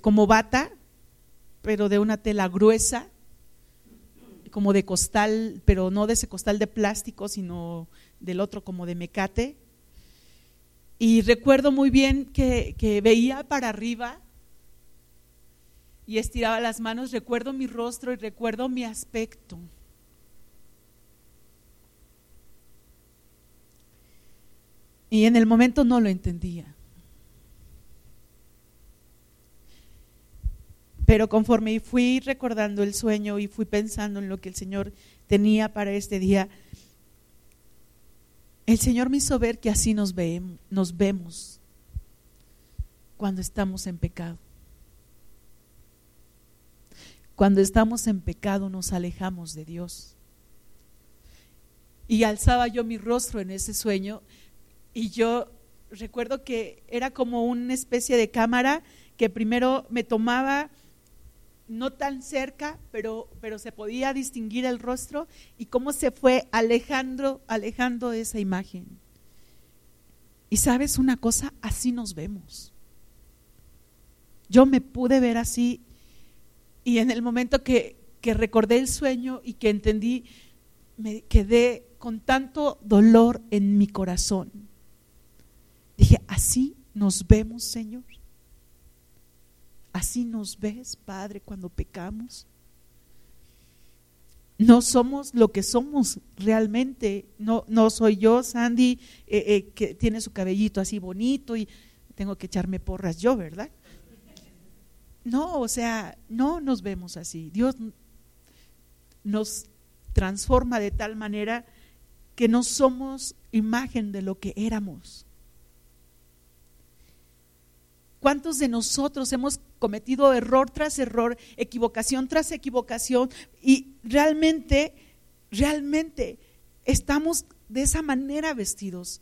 como bata, pero de una tela gruesa, como de costal, pero no de ese costal de plástico, sino del otro como de mecate. Y recuerdo muy bien que veía para arriba y estiraba las manos, recuerdo mi rostro y recuerdo mi aspecto. Y en el momento no lo entendía. Pero conforme fui recordando el sueño y fui pensando en lo que el Señor tenía para este día, el Señor me hizo ver que así nos vemos cuando estamos en pecado. Cuando estamos en pecado nos alejamos de Dios. Y alzaba yo mi rostro en ese sueño y yo recuerdo que era como una especie de cámara que primero me tomaba no tan cerca, pero se podía distinguir el rostro y cómo se fue alejando de esa imagen. Y sabes una cosa, así nos vemos. Yo me pude ver así. Y en el momento que recordé el sueño y que entendí, me quedé con tanto dolor en mi corazón. Dije, así nos vemos, Señor. Así nos ves, Padre, cuando pecamos. No somos lo que somos realmente. No soy yo, Sandy, que tiene su cabellito así bonito y tengo que echarme porras yo, ¿verdad? No, o sea, no nos vemos así. Dios nos transforma de tal manera que no somos imagen de lo que éramos. ¿Cuántos de nosotros hemos cometido error tras error, equivocación tras equivocación y realmente estamos de esa manera vestidos?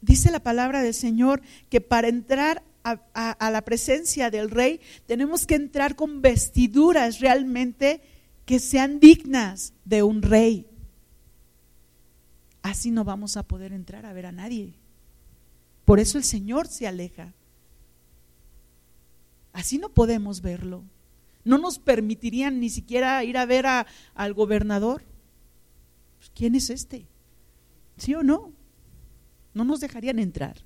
Dice la palabra del Señor que para entrar a la presencia del Rey tenemos que entrar con vestiduras realmente que sean dignas de un rey. así no vamos a poder entrar a ver a nadie. Por eso el Señor se aleja. Así no podemos verlo. No nos permitirían ni siquiera ir a ver al gobernador. Pues, ¿quién es este? ¿Sí o no? No nos dejarían entrar.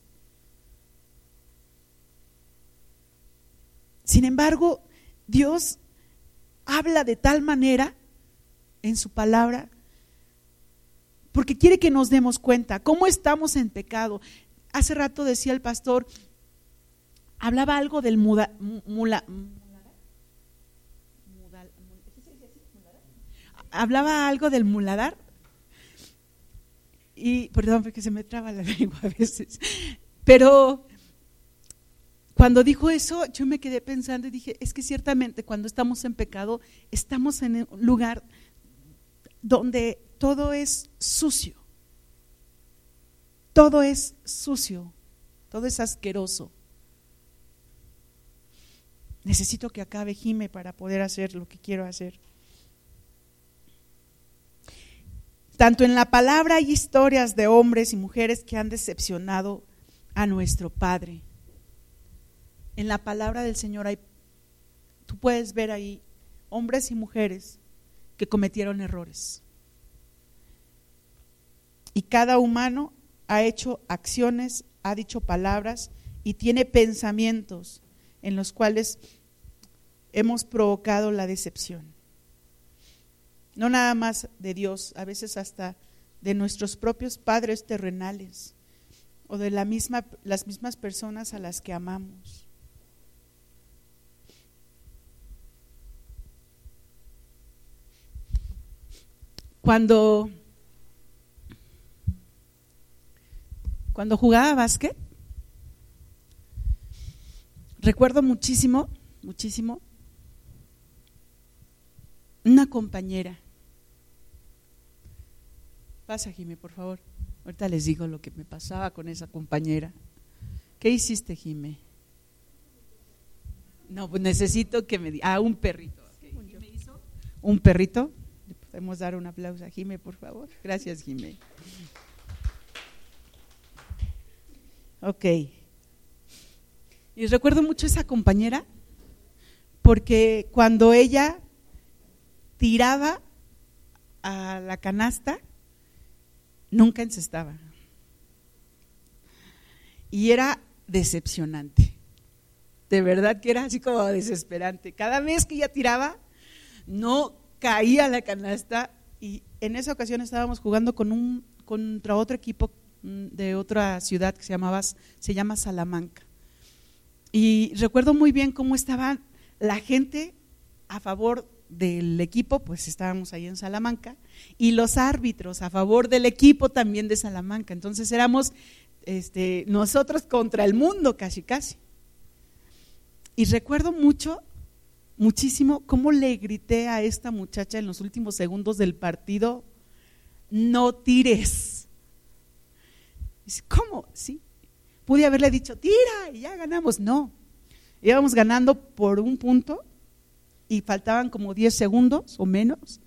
Sin embargo, Dios habla de tal manera en su palabra porque quiere que nos demos cuenta cómo estamos en pecado. Hace rato decía el pastor, hablaba algo del muladar. Y perdón, porque se me traba la lengua a veces, pero cuando dijo eso yo me quedé pensando y dije, es que ciertamente cuando estamos en pecado estamos en un lugar donde todo es sucio, todo es asqueroso. Necesito que acabe Jime para poder hacer lo que quiero hacer. Tanto en la palabra hay historias de hombres y mujeres que han decepcionado a nuestro Padre. En la palabra del Señor hay, tú puedes ver ahí hombres y mujeres que cometieron errores. Y cada humano ha hecho acciones, ha dicho palabras y tiene pensamientos en los cuales hemos provocado la decepción. No nada más de Dios, a veces hasta de nuestros propios padres terrenales o de las mismas personas a las que amamos. Cuando jugaba básquet, recuerdo muchísimo, una compañera. Pasa, Jime, por favor. Ahorita les digo lo que me pasaba con esa compañera. ¿Qué hiciste, Jime? No, pues necesito que me diga. Ah, un perrito. Okay. ¿Jime hizo? ¿Un perrito? ¿Le podemos dar un aplauso a Jime, por favor? Gracias, Jime. Ok. Y recuerdo mucho esa compañera porque cuando ella tiraba a la canasta, nunca encestaba. Y era decepcionante. De verdad que era así como desesperante. Cada vez que ella tiraba, no caía la canasta. Y en esa ocasión estábamos jugando contra otro equipo de otra ciudad que se llama Salamanca. Y recuerdo muy bien cómo estaba la gente a favor del equipo, pues estábamos ahí en Salamanca, y los árbitros a favor del equipo también de Salamanca. Entonces éramos nosotros contra el mundo casi. Y recuerdo muchísimo cómo le grité a esta muchacha en los últimos segundos del partido: no tires. Dice, ¿cómo? Sí, pude haberle dicho tira y ya ganamos. No, íbamos ganando por un punto y faltaban como 10 segundos o menos.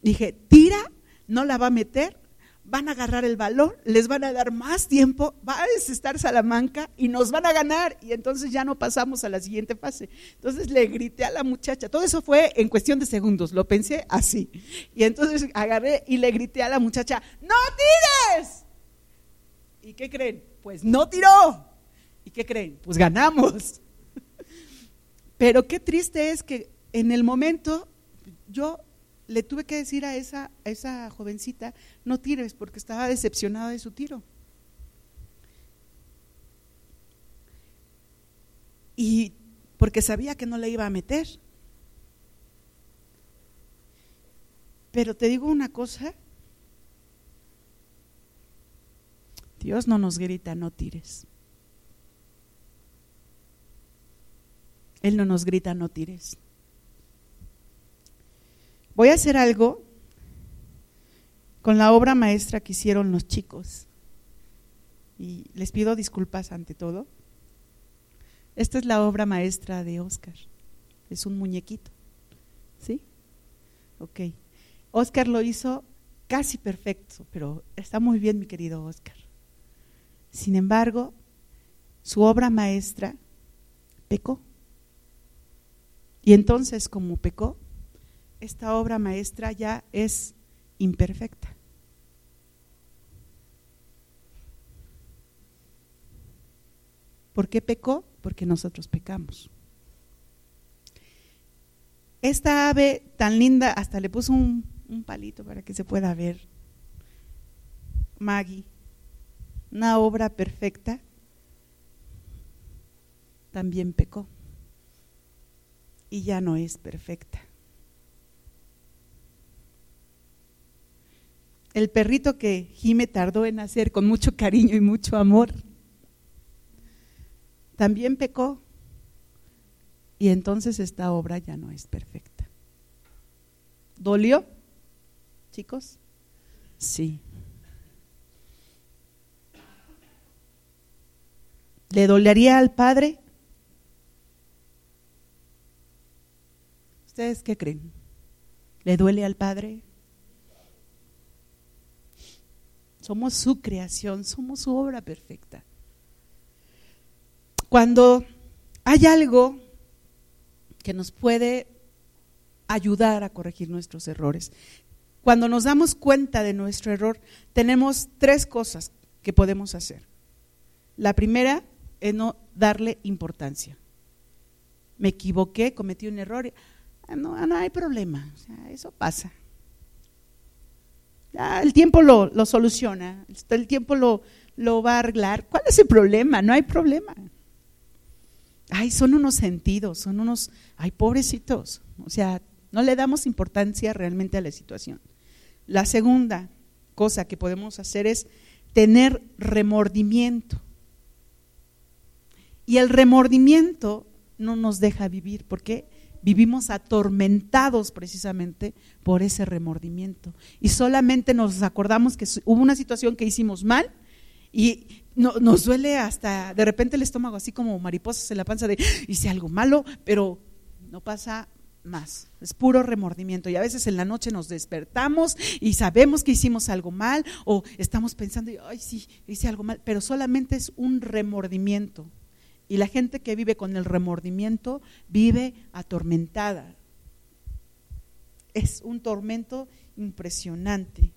Dije, tira, no la va a meter, van a agarrar el balón, les van a dar más tiempo, va a estar Salamanca y nos van a ganar, y entonces ya no pasamos a la siguiente fase. Entonces le grité a la muchacha, todo eso fue en cuestión de segundos, lo pensé así, y entonces agarré y le grité a la muchacha, ¡no tires! ¿Y qué creen? Pues no tiró. ¿Y qué creen? Pues ganamos. Pero qué triste es que en el momento yo le tuve que decir a esa jovencita, no tires, porque estaba decepcionada de su tiro. Y porque sabía que no le iba a meter. Pero te digo una cosa, Dios no nos grita, no tires. Él no nos grita, no tires. Voy a hacer algo con la obra maestra que hicieron los chicos. Y les pido disculpas ante todo. Esta es la obra maestra de Óscar. Es un muñequito, ¿sí? Ok. Óscar lo hizo casi perfecto, pero está muy bien, mi querido Óscar. Sin embargo, su obra maestra pecó. Y entonces, como pecó, esta obra maestra ya es imperfecta. ¿Por qué pecó? Porque nosotros pecamos. Esta ave tan linda, hasta le puso un palito para que se pueda ver, Maggie, una obra perfecta, también pecó y ya no es perfecta. El perrito que Jime tardó en hacer con mucho cariño y mucho amor, también pecó y entonces esta obra ya no es perfecta. ¿Dolió, chicos? Sí. ¿Le dolería al Padre? ¿Ustedes qué creen? ¿Le duele al Padre? Somos su creación, somos su obra perfecta. Cuando hay algo que nos puede ayudar a corregir nuestros errores, cuando nos damos cuenta de nuestro error, tenemos tres cosas que podemos hacer. La primera es no darle importancia. Me equivoqué, cometí un error, no hay problema, o sea, eso pasa. Ah, el tiempo lo soluciona, el tiempo lo va a arreglar. ¿Cuál es el problema? No hay problema. Ay, son unos sentidos, ay, pobrecitos. O sea, no le damos importancia realmente a la situación. La segunda cosa que podemos hacer es tener remordimiento. Y el remordimiento no nos deja vivir, porque vivimos atormentados precisamente por ese remordimiento y solamente nos acordamos que hubo una situación que hicimos mal y nos duele hasta de repente el estómago, así como mariposas en la panza de hice algo malo, pero no pasa más, es puro remordimiento. Y a veces en la noche nos despertamos y sabemos que hicimos algo mal o estamos pensando, ay sí, hice algo mal, pero solamente es un remordimiento. Y la gente que vive con el remordimiento vive atormentada. Es un tormento impresionante.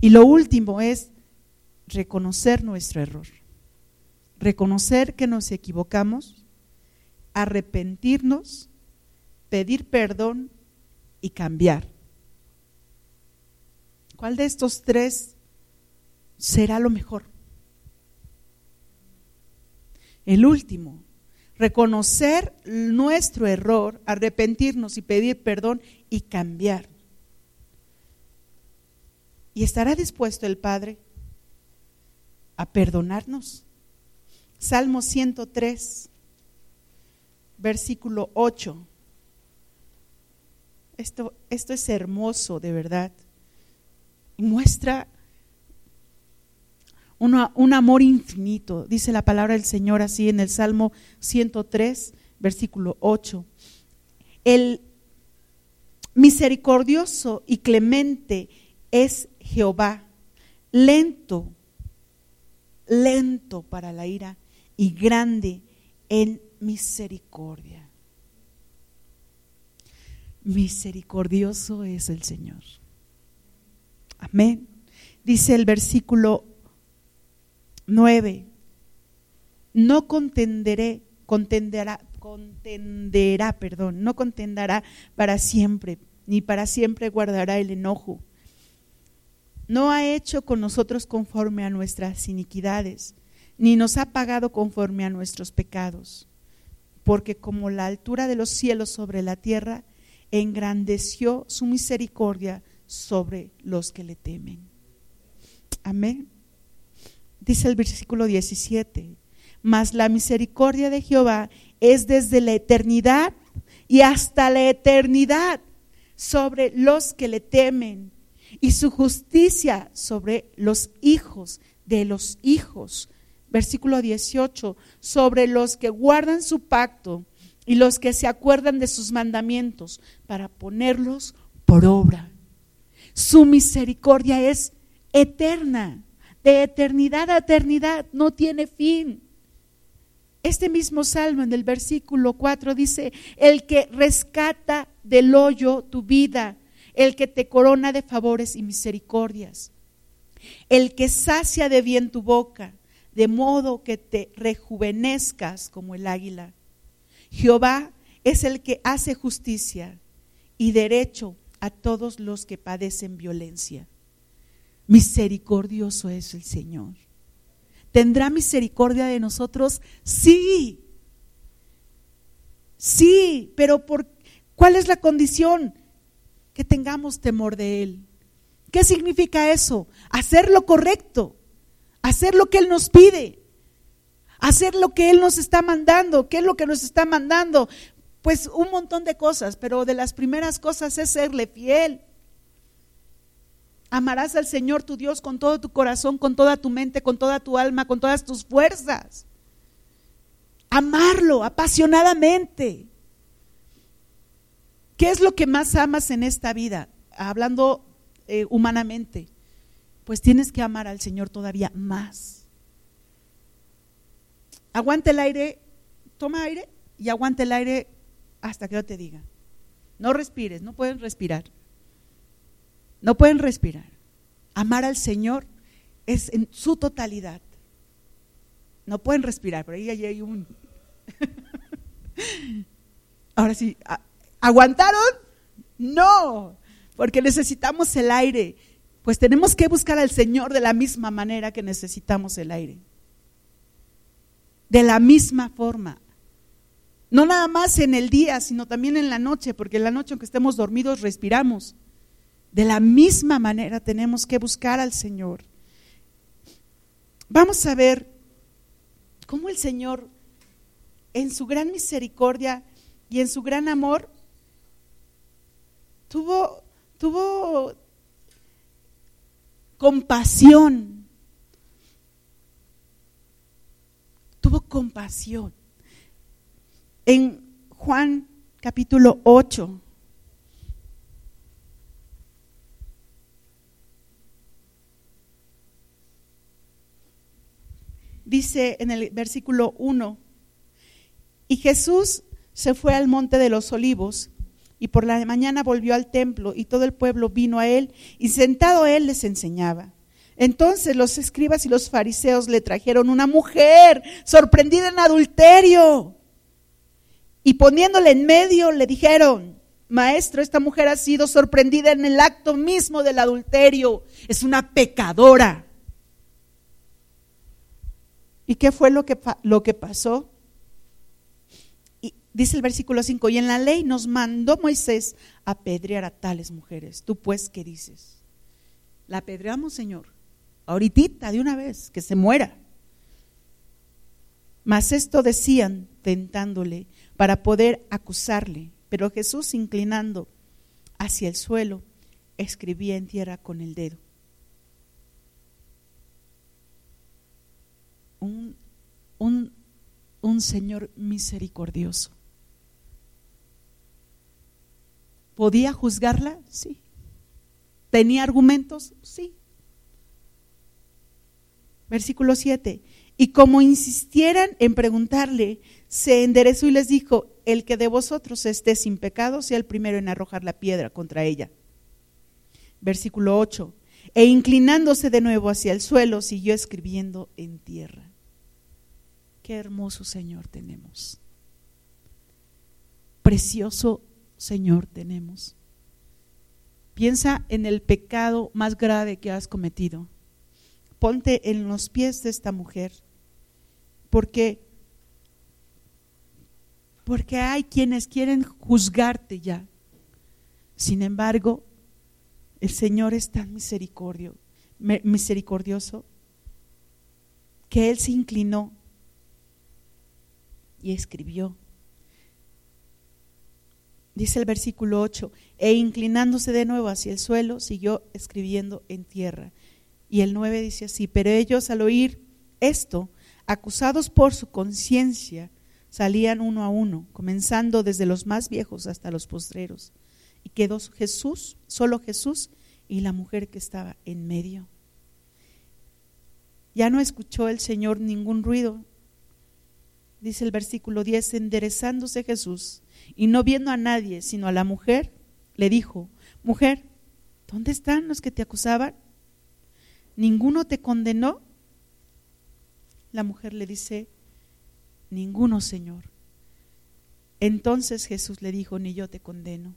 Y lo último es reconocer nuestro error, reconocer que nos equivocamos, arrepentirnos, pedir perdón y cambiar. ¿Cuál de estos tres será lo mejor? El último, reconocer nuestro error, arrepentirnos y pedir perdón y cambiar. ¿Y estará dispuesto el Padre a perdonarnos? Salmo 103, versículo 8. Esto es hermoso, de verdad. Muestra un amor infinito, dice la palabra del Señor así en el Salmo 103, versículo 8. El misericordioso y clemente es Jehová, lento para la ira y grande en misericordia. Misericordioso es el Señor. Amén. Dice el versículo 9, no contenderá para siempre, ni para siempre guardará el enojo. No ha hecho con nosotros conforme a nuestras iniquidades, ni nos ha pagado conforme a nuestros pecados, porque como la altura de los cielos sobre la tierra, engrandeció su misericordia sobre los que le temen. Amén. Dice el versículo 17, mas la misericordia de Jehová es desde la eternidad y hasta la eternidad sobre los que le temen, y su justicia sobre los hijos de los hijos. Versículo 18, sobre los que guardan su pacto y los que se acuerdan de sus mandamientos para ponerlos por obra. Su misericordia es eterna, de eternidad a eternidad, no tiene fin. Este mismo salmo en el versículo 4 dice: el que rescata del hoyo tu vida, el que te corona de favores y misericordias, el que sacia de bien tu boca, de modo que te rejuvenezcas como el águila. Jehová es el que hace justicia y derecho a todos los que padecen violencia. Misericordioso es el Señor. ¿Tendrá misericordia de nosotros? Sí, pero ¿cuál es la condición? Que tengamos temor de Él. ¿Qué significa eso? Hacer lo correcto, hacer lo que Él nos pide, hacer lo que Él nos está mandando. ¿Qué es lo que nos está mandando? Pues un montón de cosas, pero de las primeras cosas es serle fiel. Amarás al Señor tu Dios con todo tu corazón, con toda tu mente, con toda tu alma, con todas tus fuerzas. Amarlo apasionadamente. ¿Qué es lo que más amas en esta vida? Hablando humanamente, pues tienes que amar al Señor todavía más. Aguanta el aire, toma aire y aguanta el aire hasta que yo te diga. No respires, no pueden respirar. No pueden respirar. Amar al Señor es en su totalidad. No pueden respirar, pero ahí hay un… Ahora sí, ¿aguantaron? No, porque necesitamos el aire. Pues tenemos que buscar al Señor de la misma manera que necesitamos el aire. De la misma forma. No nada más en el día, sino también en la noche, porque en la noche, aunque estemos dormidos, respiramos. De la misma manera tenemos que buscar al Señor. Vamos a ver cómo el Señor, en su gran misericordia y en su gran amor, tuvo compasión. Tuvo compasión. En Juan capítulo 8. Dice en el versículo 1: y Jesús se fue al monte de los Olivos, y por la mañana volvió al templo, y todo el pueblo vino a él, y sentado él les enseñaba. Entonces los escribas y los fariseos le trajeron una mujer sorprendida en adulterio, y poniéndole en medio le dijeron: Maestro, esta mujer ha sido sorprendida en el acto mismo del adulterio, es una pecadora. ¿Y qué fue lo que pasó? Y dice el versículo 5: y en la ley nos mandó Moisés apedrear a tales mujeres. Tú pues, ¿qué dices? La apedreamos, Señor, ahoritita, de una vez, que se muera. Mas esto decían tentándole para poder acusarle, pero Jesús, inclinando hacia el suelo, escribía en tierra con el dedo. Un Señor misericordioso. ¿Podía juzgarla? Sí. ¿Tenía argumentos? Sí. Versículo 7. Y como insistieran en preguntarle, se enderezó y les dijo: el que de vosotros esté sin pecado, sea el primero en arrojar la piedra contra ella. Versículo 8. E inclinándose de nuevo hacia el suelo, siguió escribiendo en tierra. Qué hermoso Señor tenemos. Precioso Señor tenemos. Piensa en el pecado más grave que has cometido. Ponte en los pies de esta mujer, porque hay quienes quieren juzgarte ya. Sin embargo, el Señor es tan misericordioso que Él se inclinó y escribió. Dice el versículo 8: e inclinándose de nuevo hacia el suelo, siguió escribiendo en tierra. Y el 9 dice así: pero ellos, al oír esto, acusados por su conciencia, salían uno a uno, comenzando desde los más viejos hasta los postreros. Y quedó Jesús, solo Jesús, y la mujer que estaba en medio. Ya no escuchó el Señor ningún ruido. Dice el versículo 10, enderezándose Jesús y no viendo a nadie sino a la mujer, le dijo: mujer, ¿dónde están los que te acusaban? ¿Ninguno te condenó? La mujer le dice: ninguno, Señor. Entonces Jesús le dijo: ni yo te condeno,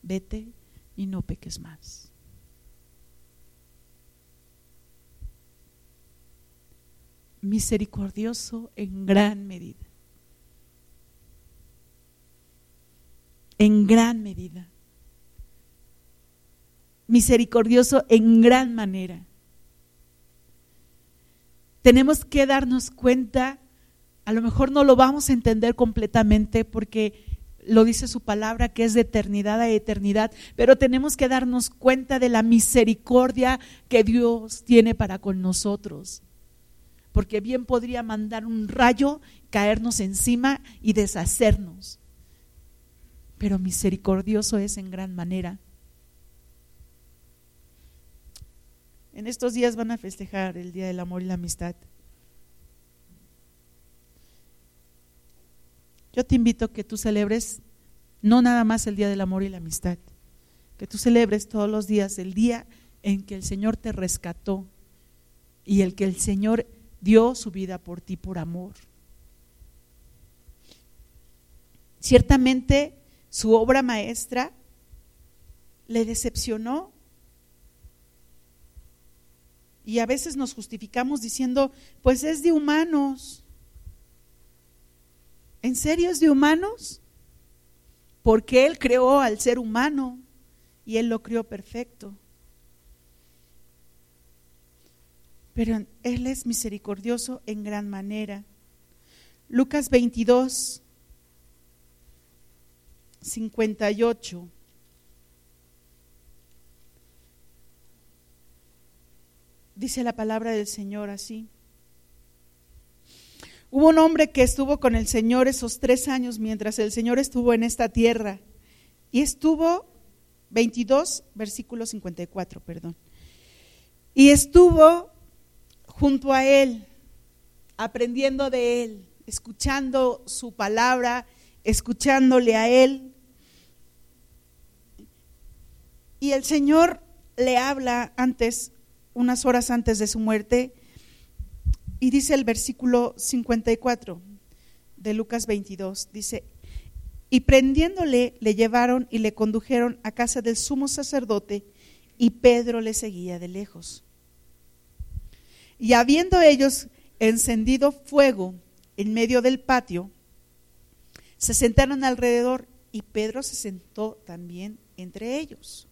vete y no peques más. Misericordioso en gran medida. En gran medida. Misericordioso en gran manera. Tenemos que darnos cuenta, a lo mejor no lo vamos a entender completamente porque lo dice su palabra, que es de eternidad a eternidad, pero tenemos que darnos cuenta de la misericordia que Dios tiene para con nosotros. Porque bien podría mandar un rayo, caernos encima y deshacernos. Pero misericordioso es en gran manera. En estos días van a festejar el Día del Amor y la Amistad. Yo te invito a que tú celebres no nada más el Día del Amor y la Amistad, que tú celebres todos los días el día en que el Señor te rescató y el que el Señor dio su vida por ti por amor. Ciertamente su obra maestra le decepcionó y a veces nos justificamos diciendo: pues es de humanos. ¿En serio es de humanos? Porque Él creó al ser humano y Él lo creó perfecto. Pero Él es misericordioso en gran manera. Lucas 22, 58. Dice la palabra del Señor así: hubo un hombre que estuvo con el Señor esos 3 años mientras el Señor estuvo en esta tierra, y estuvo, 22, versículo 54, perdón, y estuvo junto a Él, aprendiendo de Él, escuchando su palabra, escuchándole a Él. Y el Señor le habla antes, unas horas antes de su muerte, y dice el versículo 54 de Lucas 22, dice: y prendiéndole le llevaron y le condujeron a casa del sumo sacerdote, y Pedro le seguía de lejos. Y habiendo ellos encendido fuego en medio del patio, se sentaron alrededor, y Pedro se sentó también entre ellos.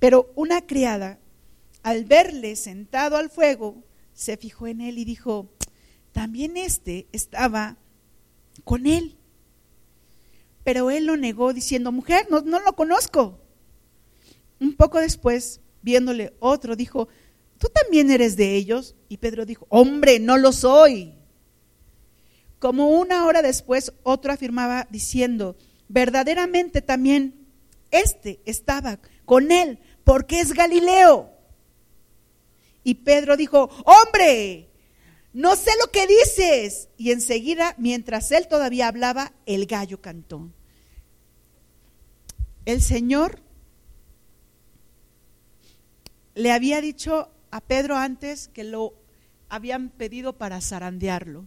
Pero una criada, al verle sentado al fuego, se fijó en él y dijo: también este estaba con él. Pero él lo negó diciendo: mujer, no lo conozco. Un poco después, viéndole otro, dijo: ¿tú también eres de ellos? Y Pedro dijo: hombre, no lo soy. Como una hora después, otro afirmaba diciendo: verdaderamente también este estaba con él, porque es galileo. Y Pedro dijo: hombre, no sé lo que dices. Y enseguida, mientras él todavía hablaba, el gallo cantó. El Señor le había dicho a Pedro antes que lo habían pedido para zarandearlo.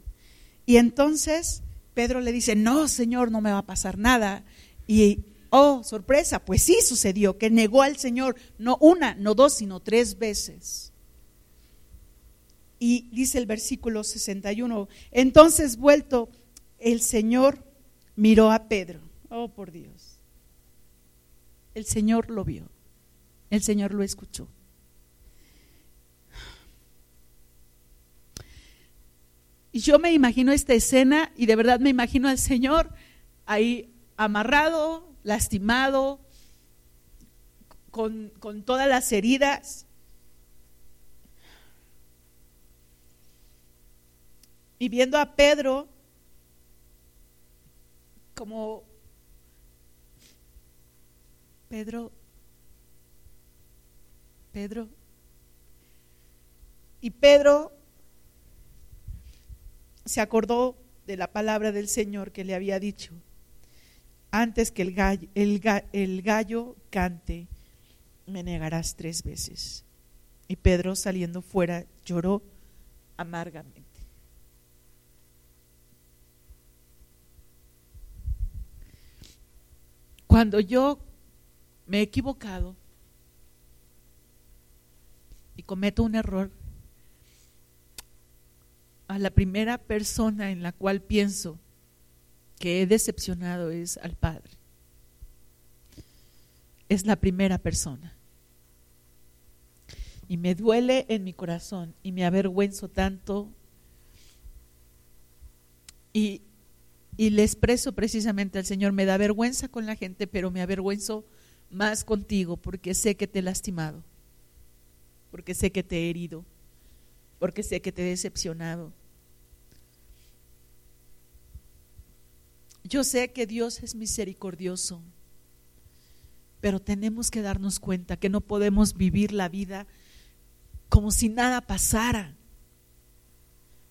Y entonces Pedro le dice: no, Señor, no me va a pasar nada. Y oh, sorpresa, pues sí sucedió, que negó al Señor, no una, no dos, sino 3 veces. Y dice el versículo 61, entonces vuelto el Señor miró a Pedro. Oh, por Dios. El Señor lo vio, el Señor lo escuchó. Y yo me imagino esta escena, y de verdad me imagino al Señor ahí amarrado, lastimado, con todas las heridas. Y viendo a Pedro como: Pedro, Pedro. Y Pedro se acordó de la palabra del Señor que le había dicho: antes que el gallo cante, me negarás 3 veces. Y Pedro, saliendo fuera, lloró amargamente. Cuando yo me he equivocado y cometo un error, a la primera persona en la cual pienso que he decepcionado es al Padre. Es la primera persona. Y me duele en mi corazón y me avergüenzo tanto y le expreso precisamente al Señor: me da vergüenza con la gente, pero me avergüenzo más contigo, porque sé que te he lastimado, porque sé que te he herido, porque sé que te he decepcionado. Yo sé que Dios es misericordioso, pero tenemos que darnos cuenta que no podemos vivir la vida como si nada pasara,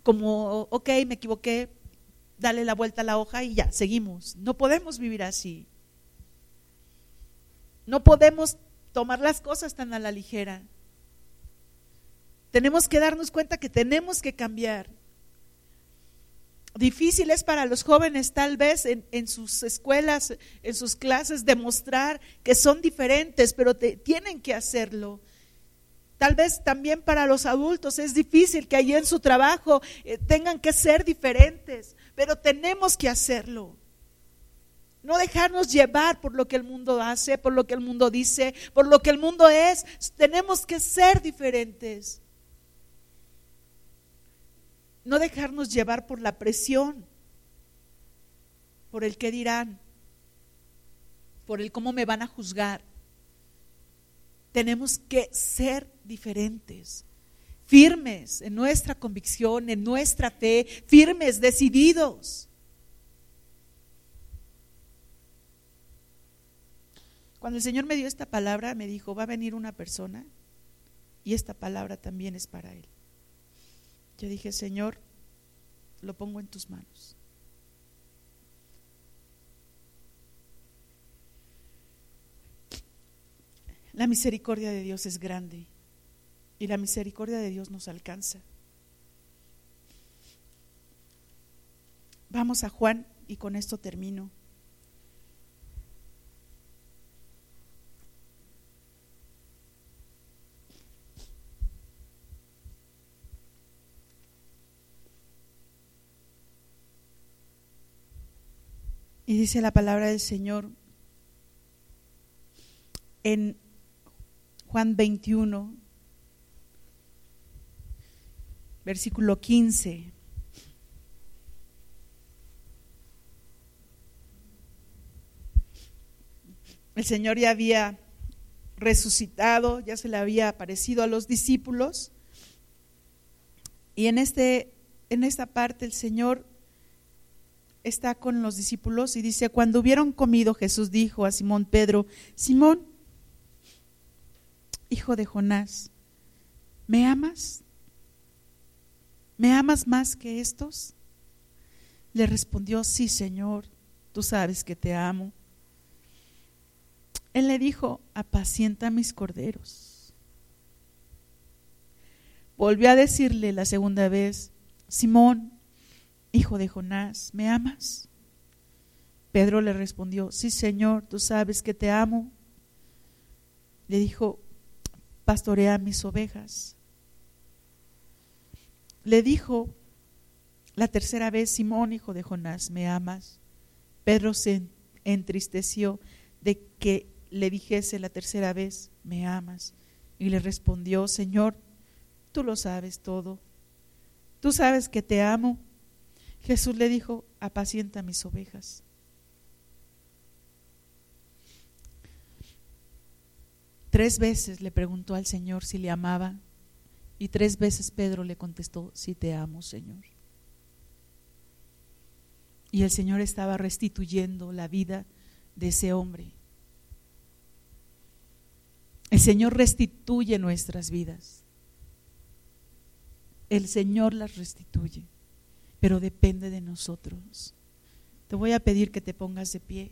como ok, me equivoqué, dale la vuelta a la hoja y ya, seguimos. No podemos vivir así. No podemos tomar las cosas tan a la ligera. Tenemos que darnos cuenta que tenemos que cambiar. Difícil es para los jóvenes, tal vez en sus escuelas, en sus clases, demostrar que son diferentes, pero tienen que hacerlo. Tal vez también para los adultos es difícil que allí en su trabajo tengan que ser diferentes, pero tenemos que hacerlo. No dejarnos llevar por lo que el mundo hace, por lo que el mundo dice, por lo que el mundo es. Tenemos que ser diferentes. No dejarnos llevar por la presión, por el qué dirán, por el cómo me van a juzgar. Tenemos que ser diferentes, firmes en nuestra convicción, en nuestra fe, firmes, decididos. Cuando el Señor me dio esta palabra, me dijo: va a venir una persona y esta palabra también es para él. Yo dije: Señor, lo pongo en tus manos. La misericordia de Dios es grande y la misericordia de Dios nos alcanza. Vamos a Juan y con esto termino. Y dice la palabra del Señor en Juan 21, versículo 15. El Señor ya había resucitado, ya se le había aparecido a los discípulos, y en esta parte el Señor está con los discípulos y dice: cuando hubieron comido, Jesús dijo a Simón Pedro: Simón, hijo de Jonás, ¿me amas? ¿Me amas más que estos? Le respondió: sí, Señor, tú sabes que te amo. Él le dijo: apacienta mis corderos. Volvió a decirle la segunda vez: Simón, hijo de Jonás, ¿me amas? Pedro le respondió: sí, Señor, tú sabes que te amo. Le dijo: pastorea mis ovejas. Le dijo la tercera vez: Simón, hijo de Jonás, ¿me amas? Pedro se entristeció de que le dijese la tercera vez: ¿me amas? Y le respondió: Señor, tú lo sabes todo, tú sabes que te amo. Jesús le dijo: apacienta mis ovejas. Tres veces le preguntó al Señor si le amaba y 3 veces Pedro le contestó: sí te amo, Señor. Y el Señor estaba restituyendo la vida de ese hombre. El Señor restituye nuestras vidas. El Señor las restituye, pero depende de nosotros. Te voy a pedir que te pongas de pie.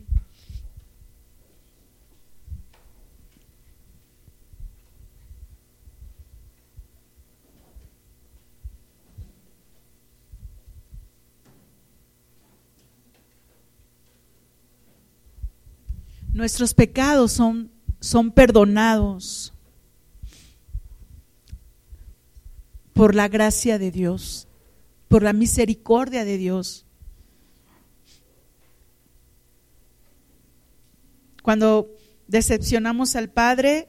Nuestros pecados son perdonados por la gracia de Dios, por la misericordia de Dios. Cuando decepcionamos al Padre,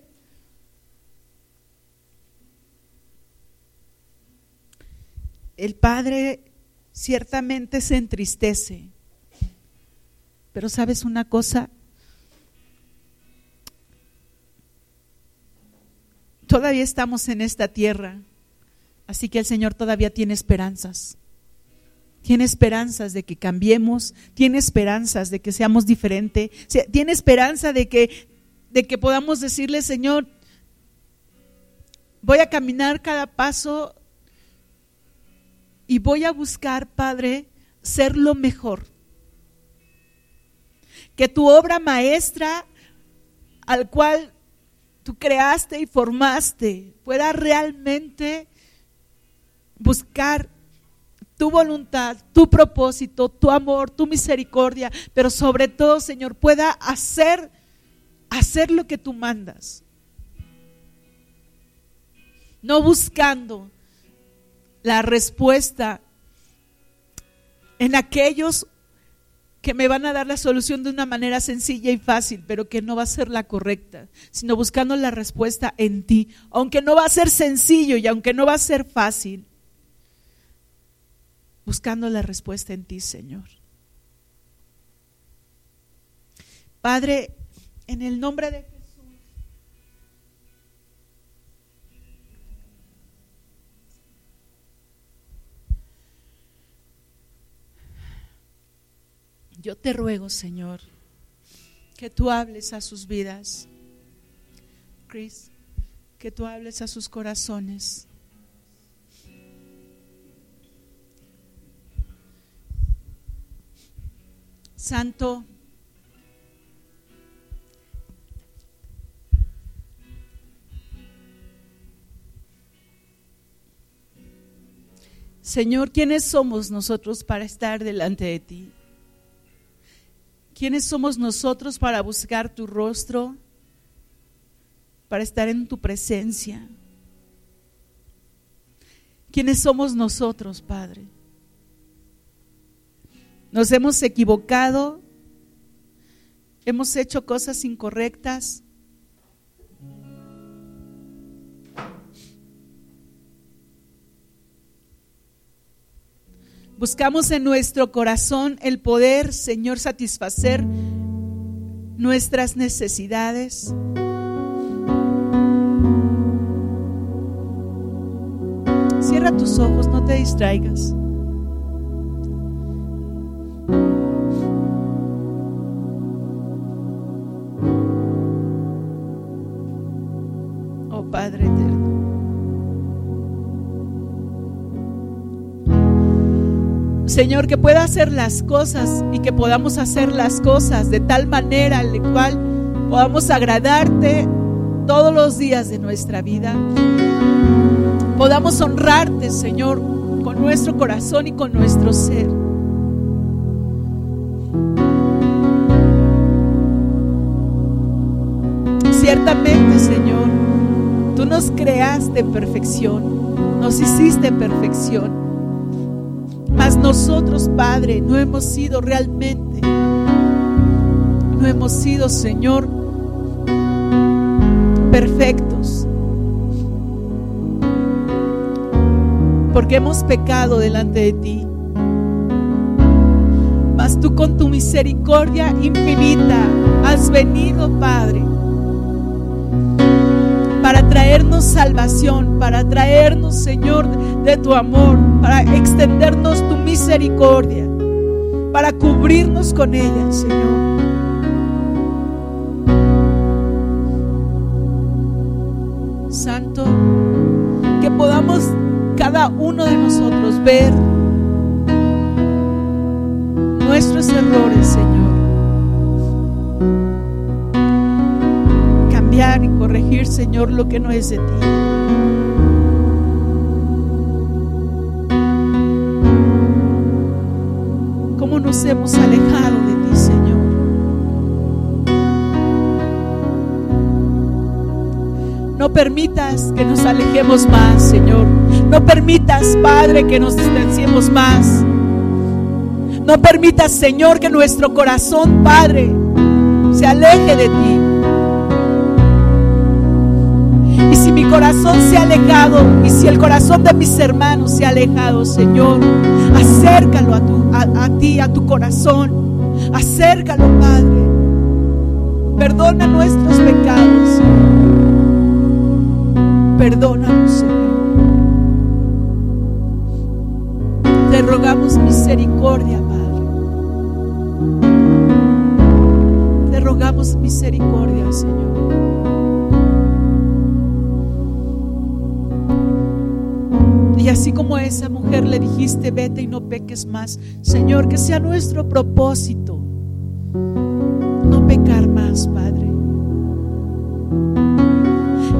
el Padre ciertamente se entristece, pero ¿sabes una cosa? Todavía estamos en esta tierra, así que el Señor todavía tiene esperanzas de que cambiemos, tiene esperanzas de que seamos diferentes, tiene esperanza de que podamos decirle: Señor, voy a caminar cada paso y voy a buscar, Padre, ser lo mejor, que tu obra maestra al cual tú creaste y formaste pueda realmente buscar tu voluntad, tu propósito, tu amor, tu misericordia, pero sobre todo, Señor, pueda hacer lo que tú mandas, no buscando la respuesta en aquellos que me van a dar la solución de una manera sencilla y fácil, pero que no va a ser la correcta, sino buscando la respuesta en ti, aunque no va a ser sencillo y aunque no va a ser fácil, buscando la respuesta en ti, Señor. Padre, en el nombre de Jesús, yo te ruego, Señor, que tú hables a sus vidas, Chris, que tú hables a sus corazones. Santo, Señor, ¿quiénes somos nosotros para estar delante de ti? ¿Quiénes somos nosotros para buscar tu rostro, para estar en tu presencia? ¿Quiénes somos nosotros, Padre? Nos hemos equivocado, hemos hecho cosas incorrectas. Buscamos en nuestro corazón el poder, Señor, satisfacer nuestras necesidades. Cierra tus ojos, no te distraigas. Oh Padre eterno, Señor, que pueda hacer las cosas y que podamos hacer las cosas de tal manera en la cual podamos agradarte todos los días de nuestra vida. Podamos honrarte, Señor, con nuestro corazón y con nuestro ser. Ciertamente, Señor, tú nos creaste en perfección, nos hiciste en perfección. Mas nosotros, Padre, no hemos sido, Señor, perfectos, porque hemos pecado delante de ti. Mas tú, con tu misericordia infinita, has venido, Padre, para traernos salvación, para traernos, Señor, de tu amor, para extendernos tu misericordia, para cubrirnos con ella, Señor. Santo, que podamos cada uno de nosotros ver nuestros errores, Señor, cambiar y corregir, Señor, lo que no es de ti. Nos hemos alejado de ti, Señor. No permitas que nos alejemos más, Señor. No permitas, Padre, que nos distanciemos más. No permitas, Señor, que nuestro corazón, Padre, se aleje de ti. Y si mi corazón se ha alejado, y si el corazón de mis hermanos se ha alejado, Señor, acércalo a ti, a tu corazón. Acércalo, Padre. Perdona nuestros pecados, Señor. Perdónanos, Señor. Te rogamos misericordia, Padre. Te rogamos misericordia, Señor. Y así como a esa mujer le dijiste, vete y no peques más, Señor, que sea nuestro propósito no pecar más, Padre.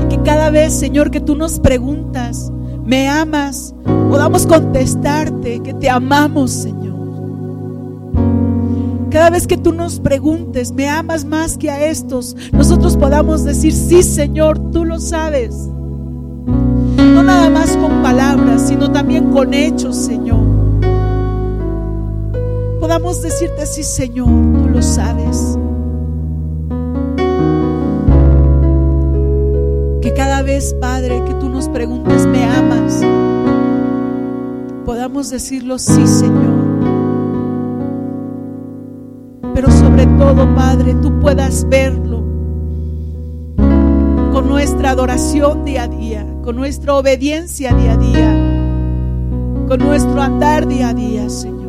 Y que cada vez, Señor, que tú nos preguntas, ¿me amas?, podamos contestarte que te amamos, Señor. Cada vez que tú nos preguntes, ¿me amas más que a estos?, nosotros podamos decir, sí, Señor, tú lo sabes. No nada más con palabras, sino también con hechos, Señor. Podamos decirte así, Señor, tú lo sabes. Que cada vez, Padre, que tú nos preguntes, ¿me amas?, podamos decirlo, sí, Señor. Pero sobre todo, Padre, tú puedas verlo con nuestra adoración día a día, con nuestra obediencia día a día, con nuestro andar día a día, Señor.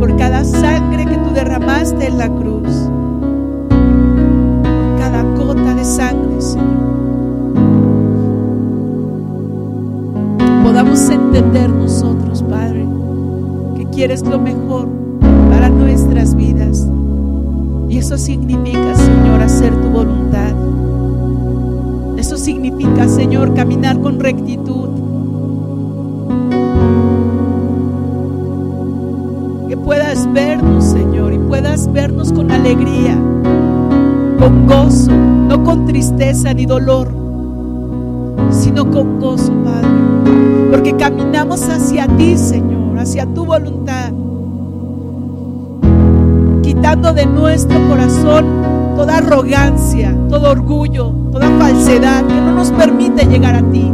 Por cada sangre que tú derramaste en la cruz, por cada gota de sangre, Señor, podamos entender nosotros, Padre, que quieres lo mejor para nuestras vidas, y eso significa, Señor, hacer tu voluntad. Eso significa, Señor, caminar con rectitud. Que puedas vernos, Señor, y puedas vernos con alegría, con gozo, no con tristeza ni dolor, sino con gozo, Padre, porque caminamos hacia ti, Señor, hacia tu voluntad, dando de nuestro corazón toda arrogancia, todo orgullo, toda falsedad que no nos permite llegar a ti,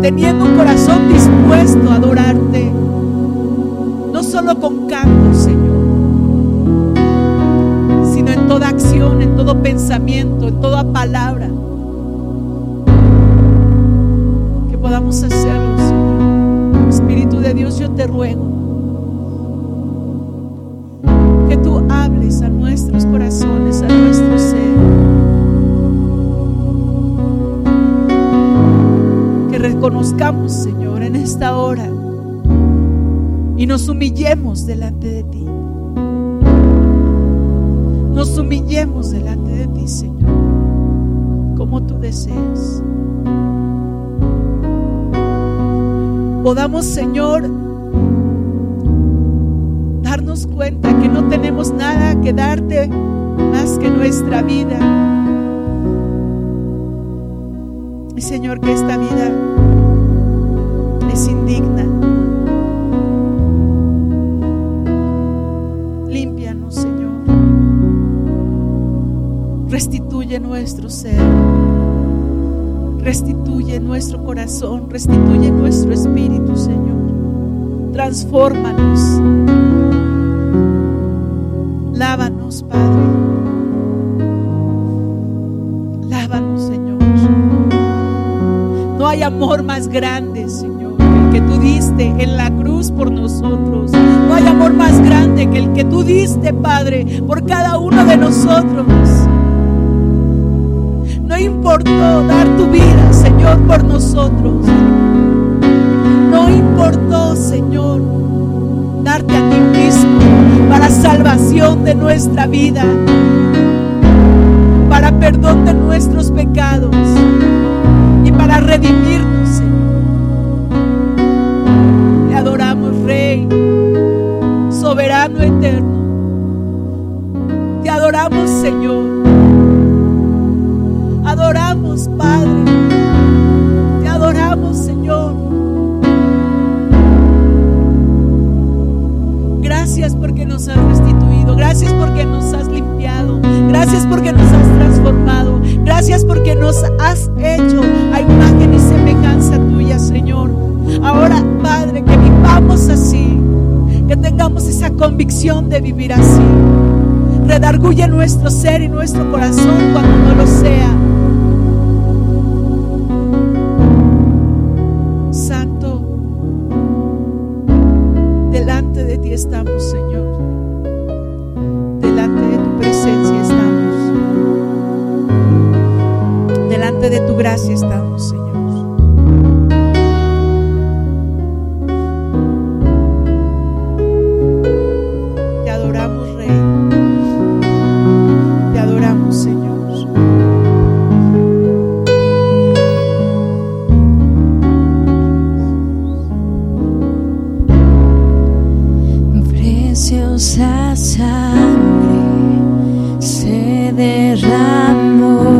teniendo un corazón dispuesto a adorarte, no solo con cantos, Señor, sino en toda acción, en todo pensamiento, en toda palabra, que podamos hacerlo, Señor. Espíritu de Dios, yo te ruego que tú hables a nuestros corazones, a nuestro ser, que reconozcamos, Señor, en esta hora y nos humillemos delante de ti. Nos humillemos delante de ti, Señor, como tú deseas. Podamos, Señor, darnos cuenta que no tenemos nada que darte más que nuestra vida. Y, Señor, que esta vida es indigna. Límpianos, Señor. Restituye nuestro ser. Restituye nuestro corazón. Restituye nuestro espíritu, Señor. Transfórmanos. Lávanos, Padre. Lávanos, Señor. No hay amor más grande, Señor, que el que tú diste en la cruz por nosotros. No hay amor más grande. Padre, que el que tú diste, Padre, por cada uno de nosotros. No importó dar tu vida, Señor, por nosotros. No importó, Señor, darte a ti mismo para salvación de nuestra vida, para perdón de nuestros pecados y para redimirnos, Señor. Te adoramos, Rey, soberano eterno. Te adoramos, Señor. Adoramos, Padre. Te adoramos, Señor. Gracias porque nos has restituido. Gracias porque nos has limpiado. Gracias porque nos has transformado. Gracias porque nos has hecho a imagen y semejanza tuya, Señor. Ahora, Padre, que vivamos así, que tengamos esa convicción de vivir así. Redarguye nuestro ser y nuestro corazón cuando no lo sea. Estamos, Señor, delante de tu presencia estamos, delante de tu gracia estamos, Señor. Te adoramos, Rey, te adoramos, Señor. Preciosa sangre se derramó.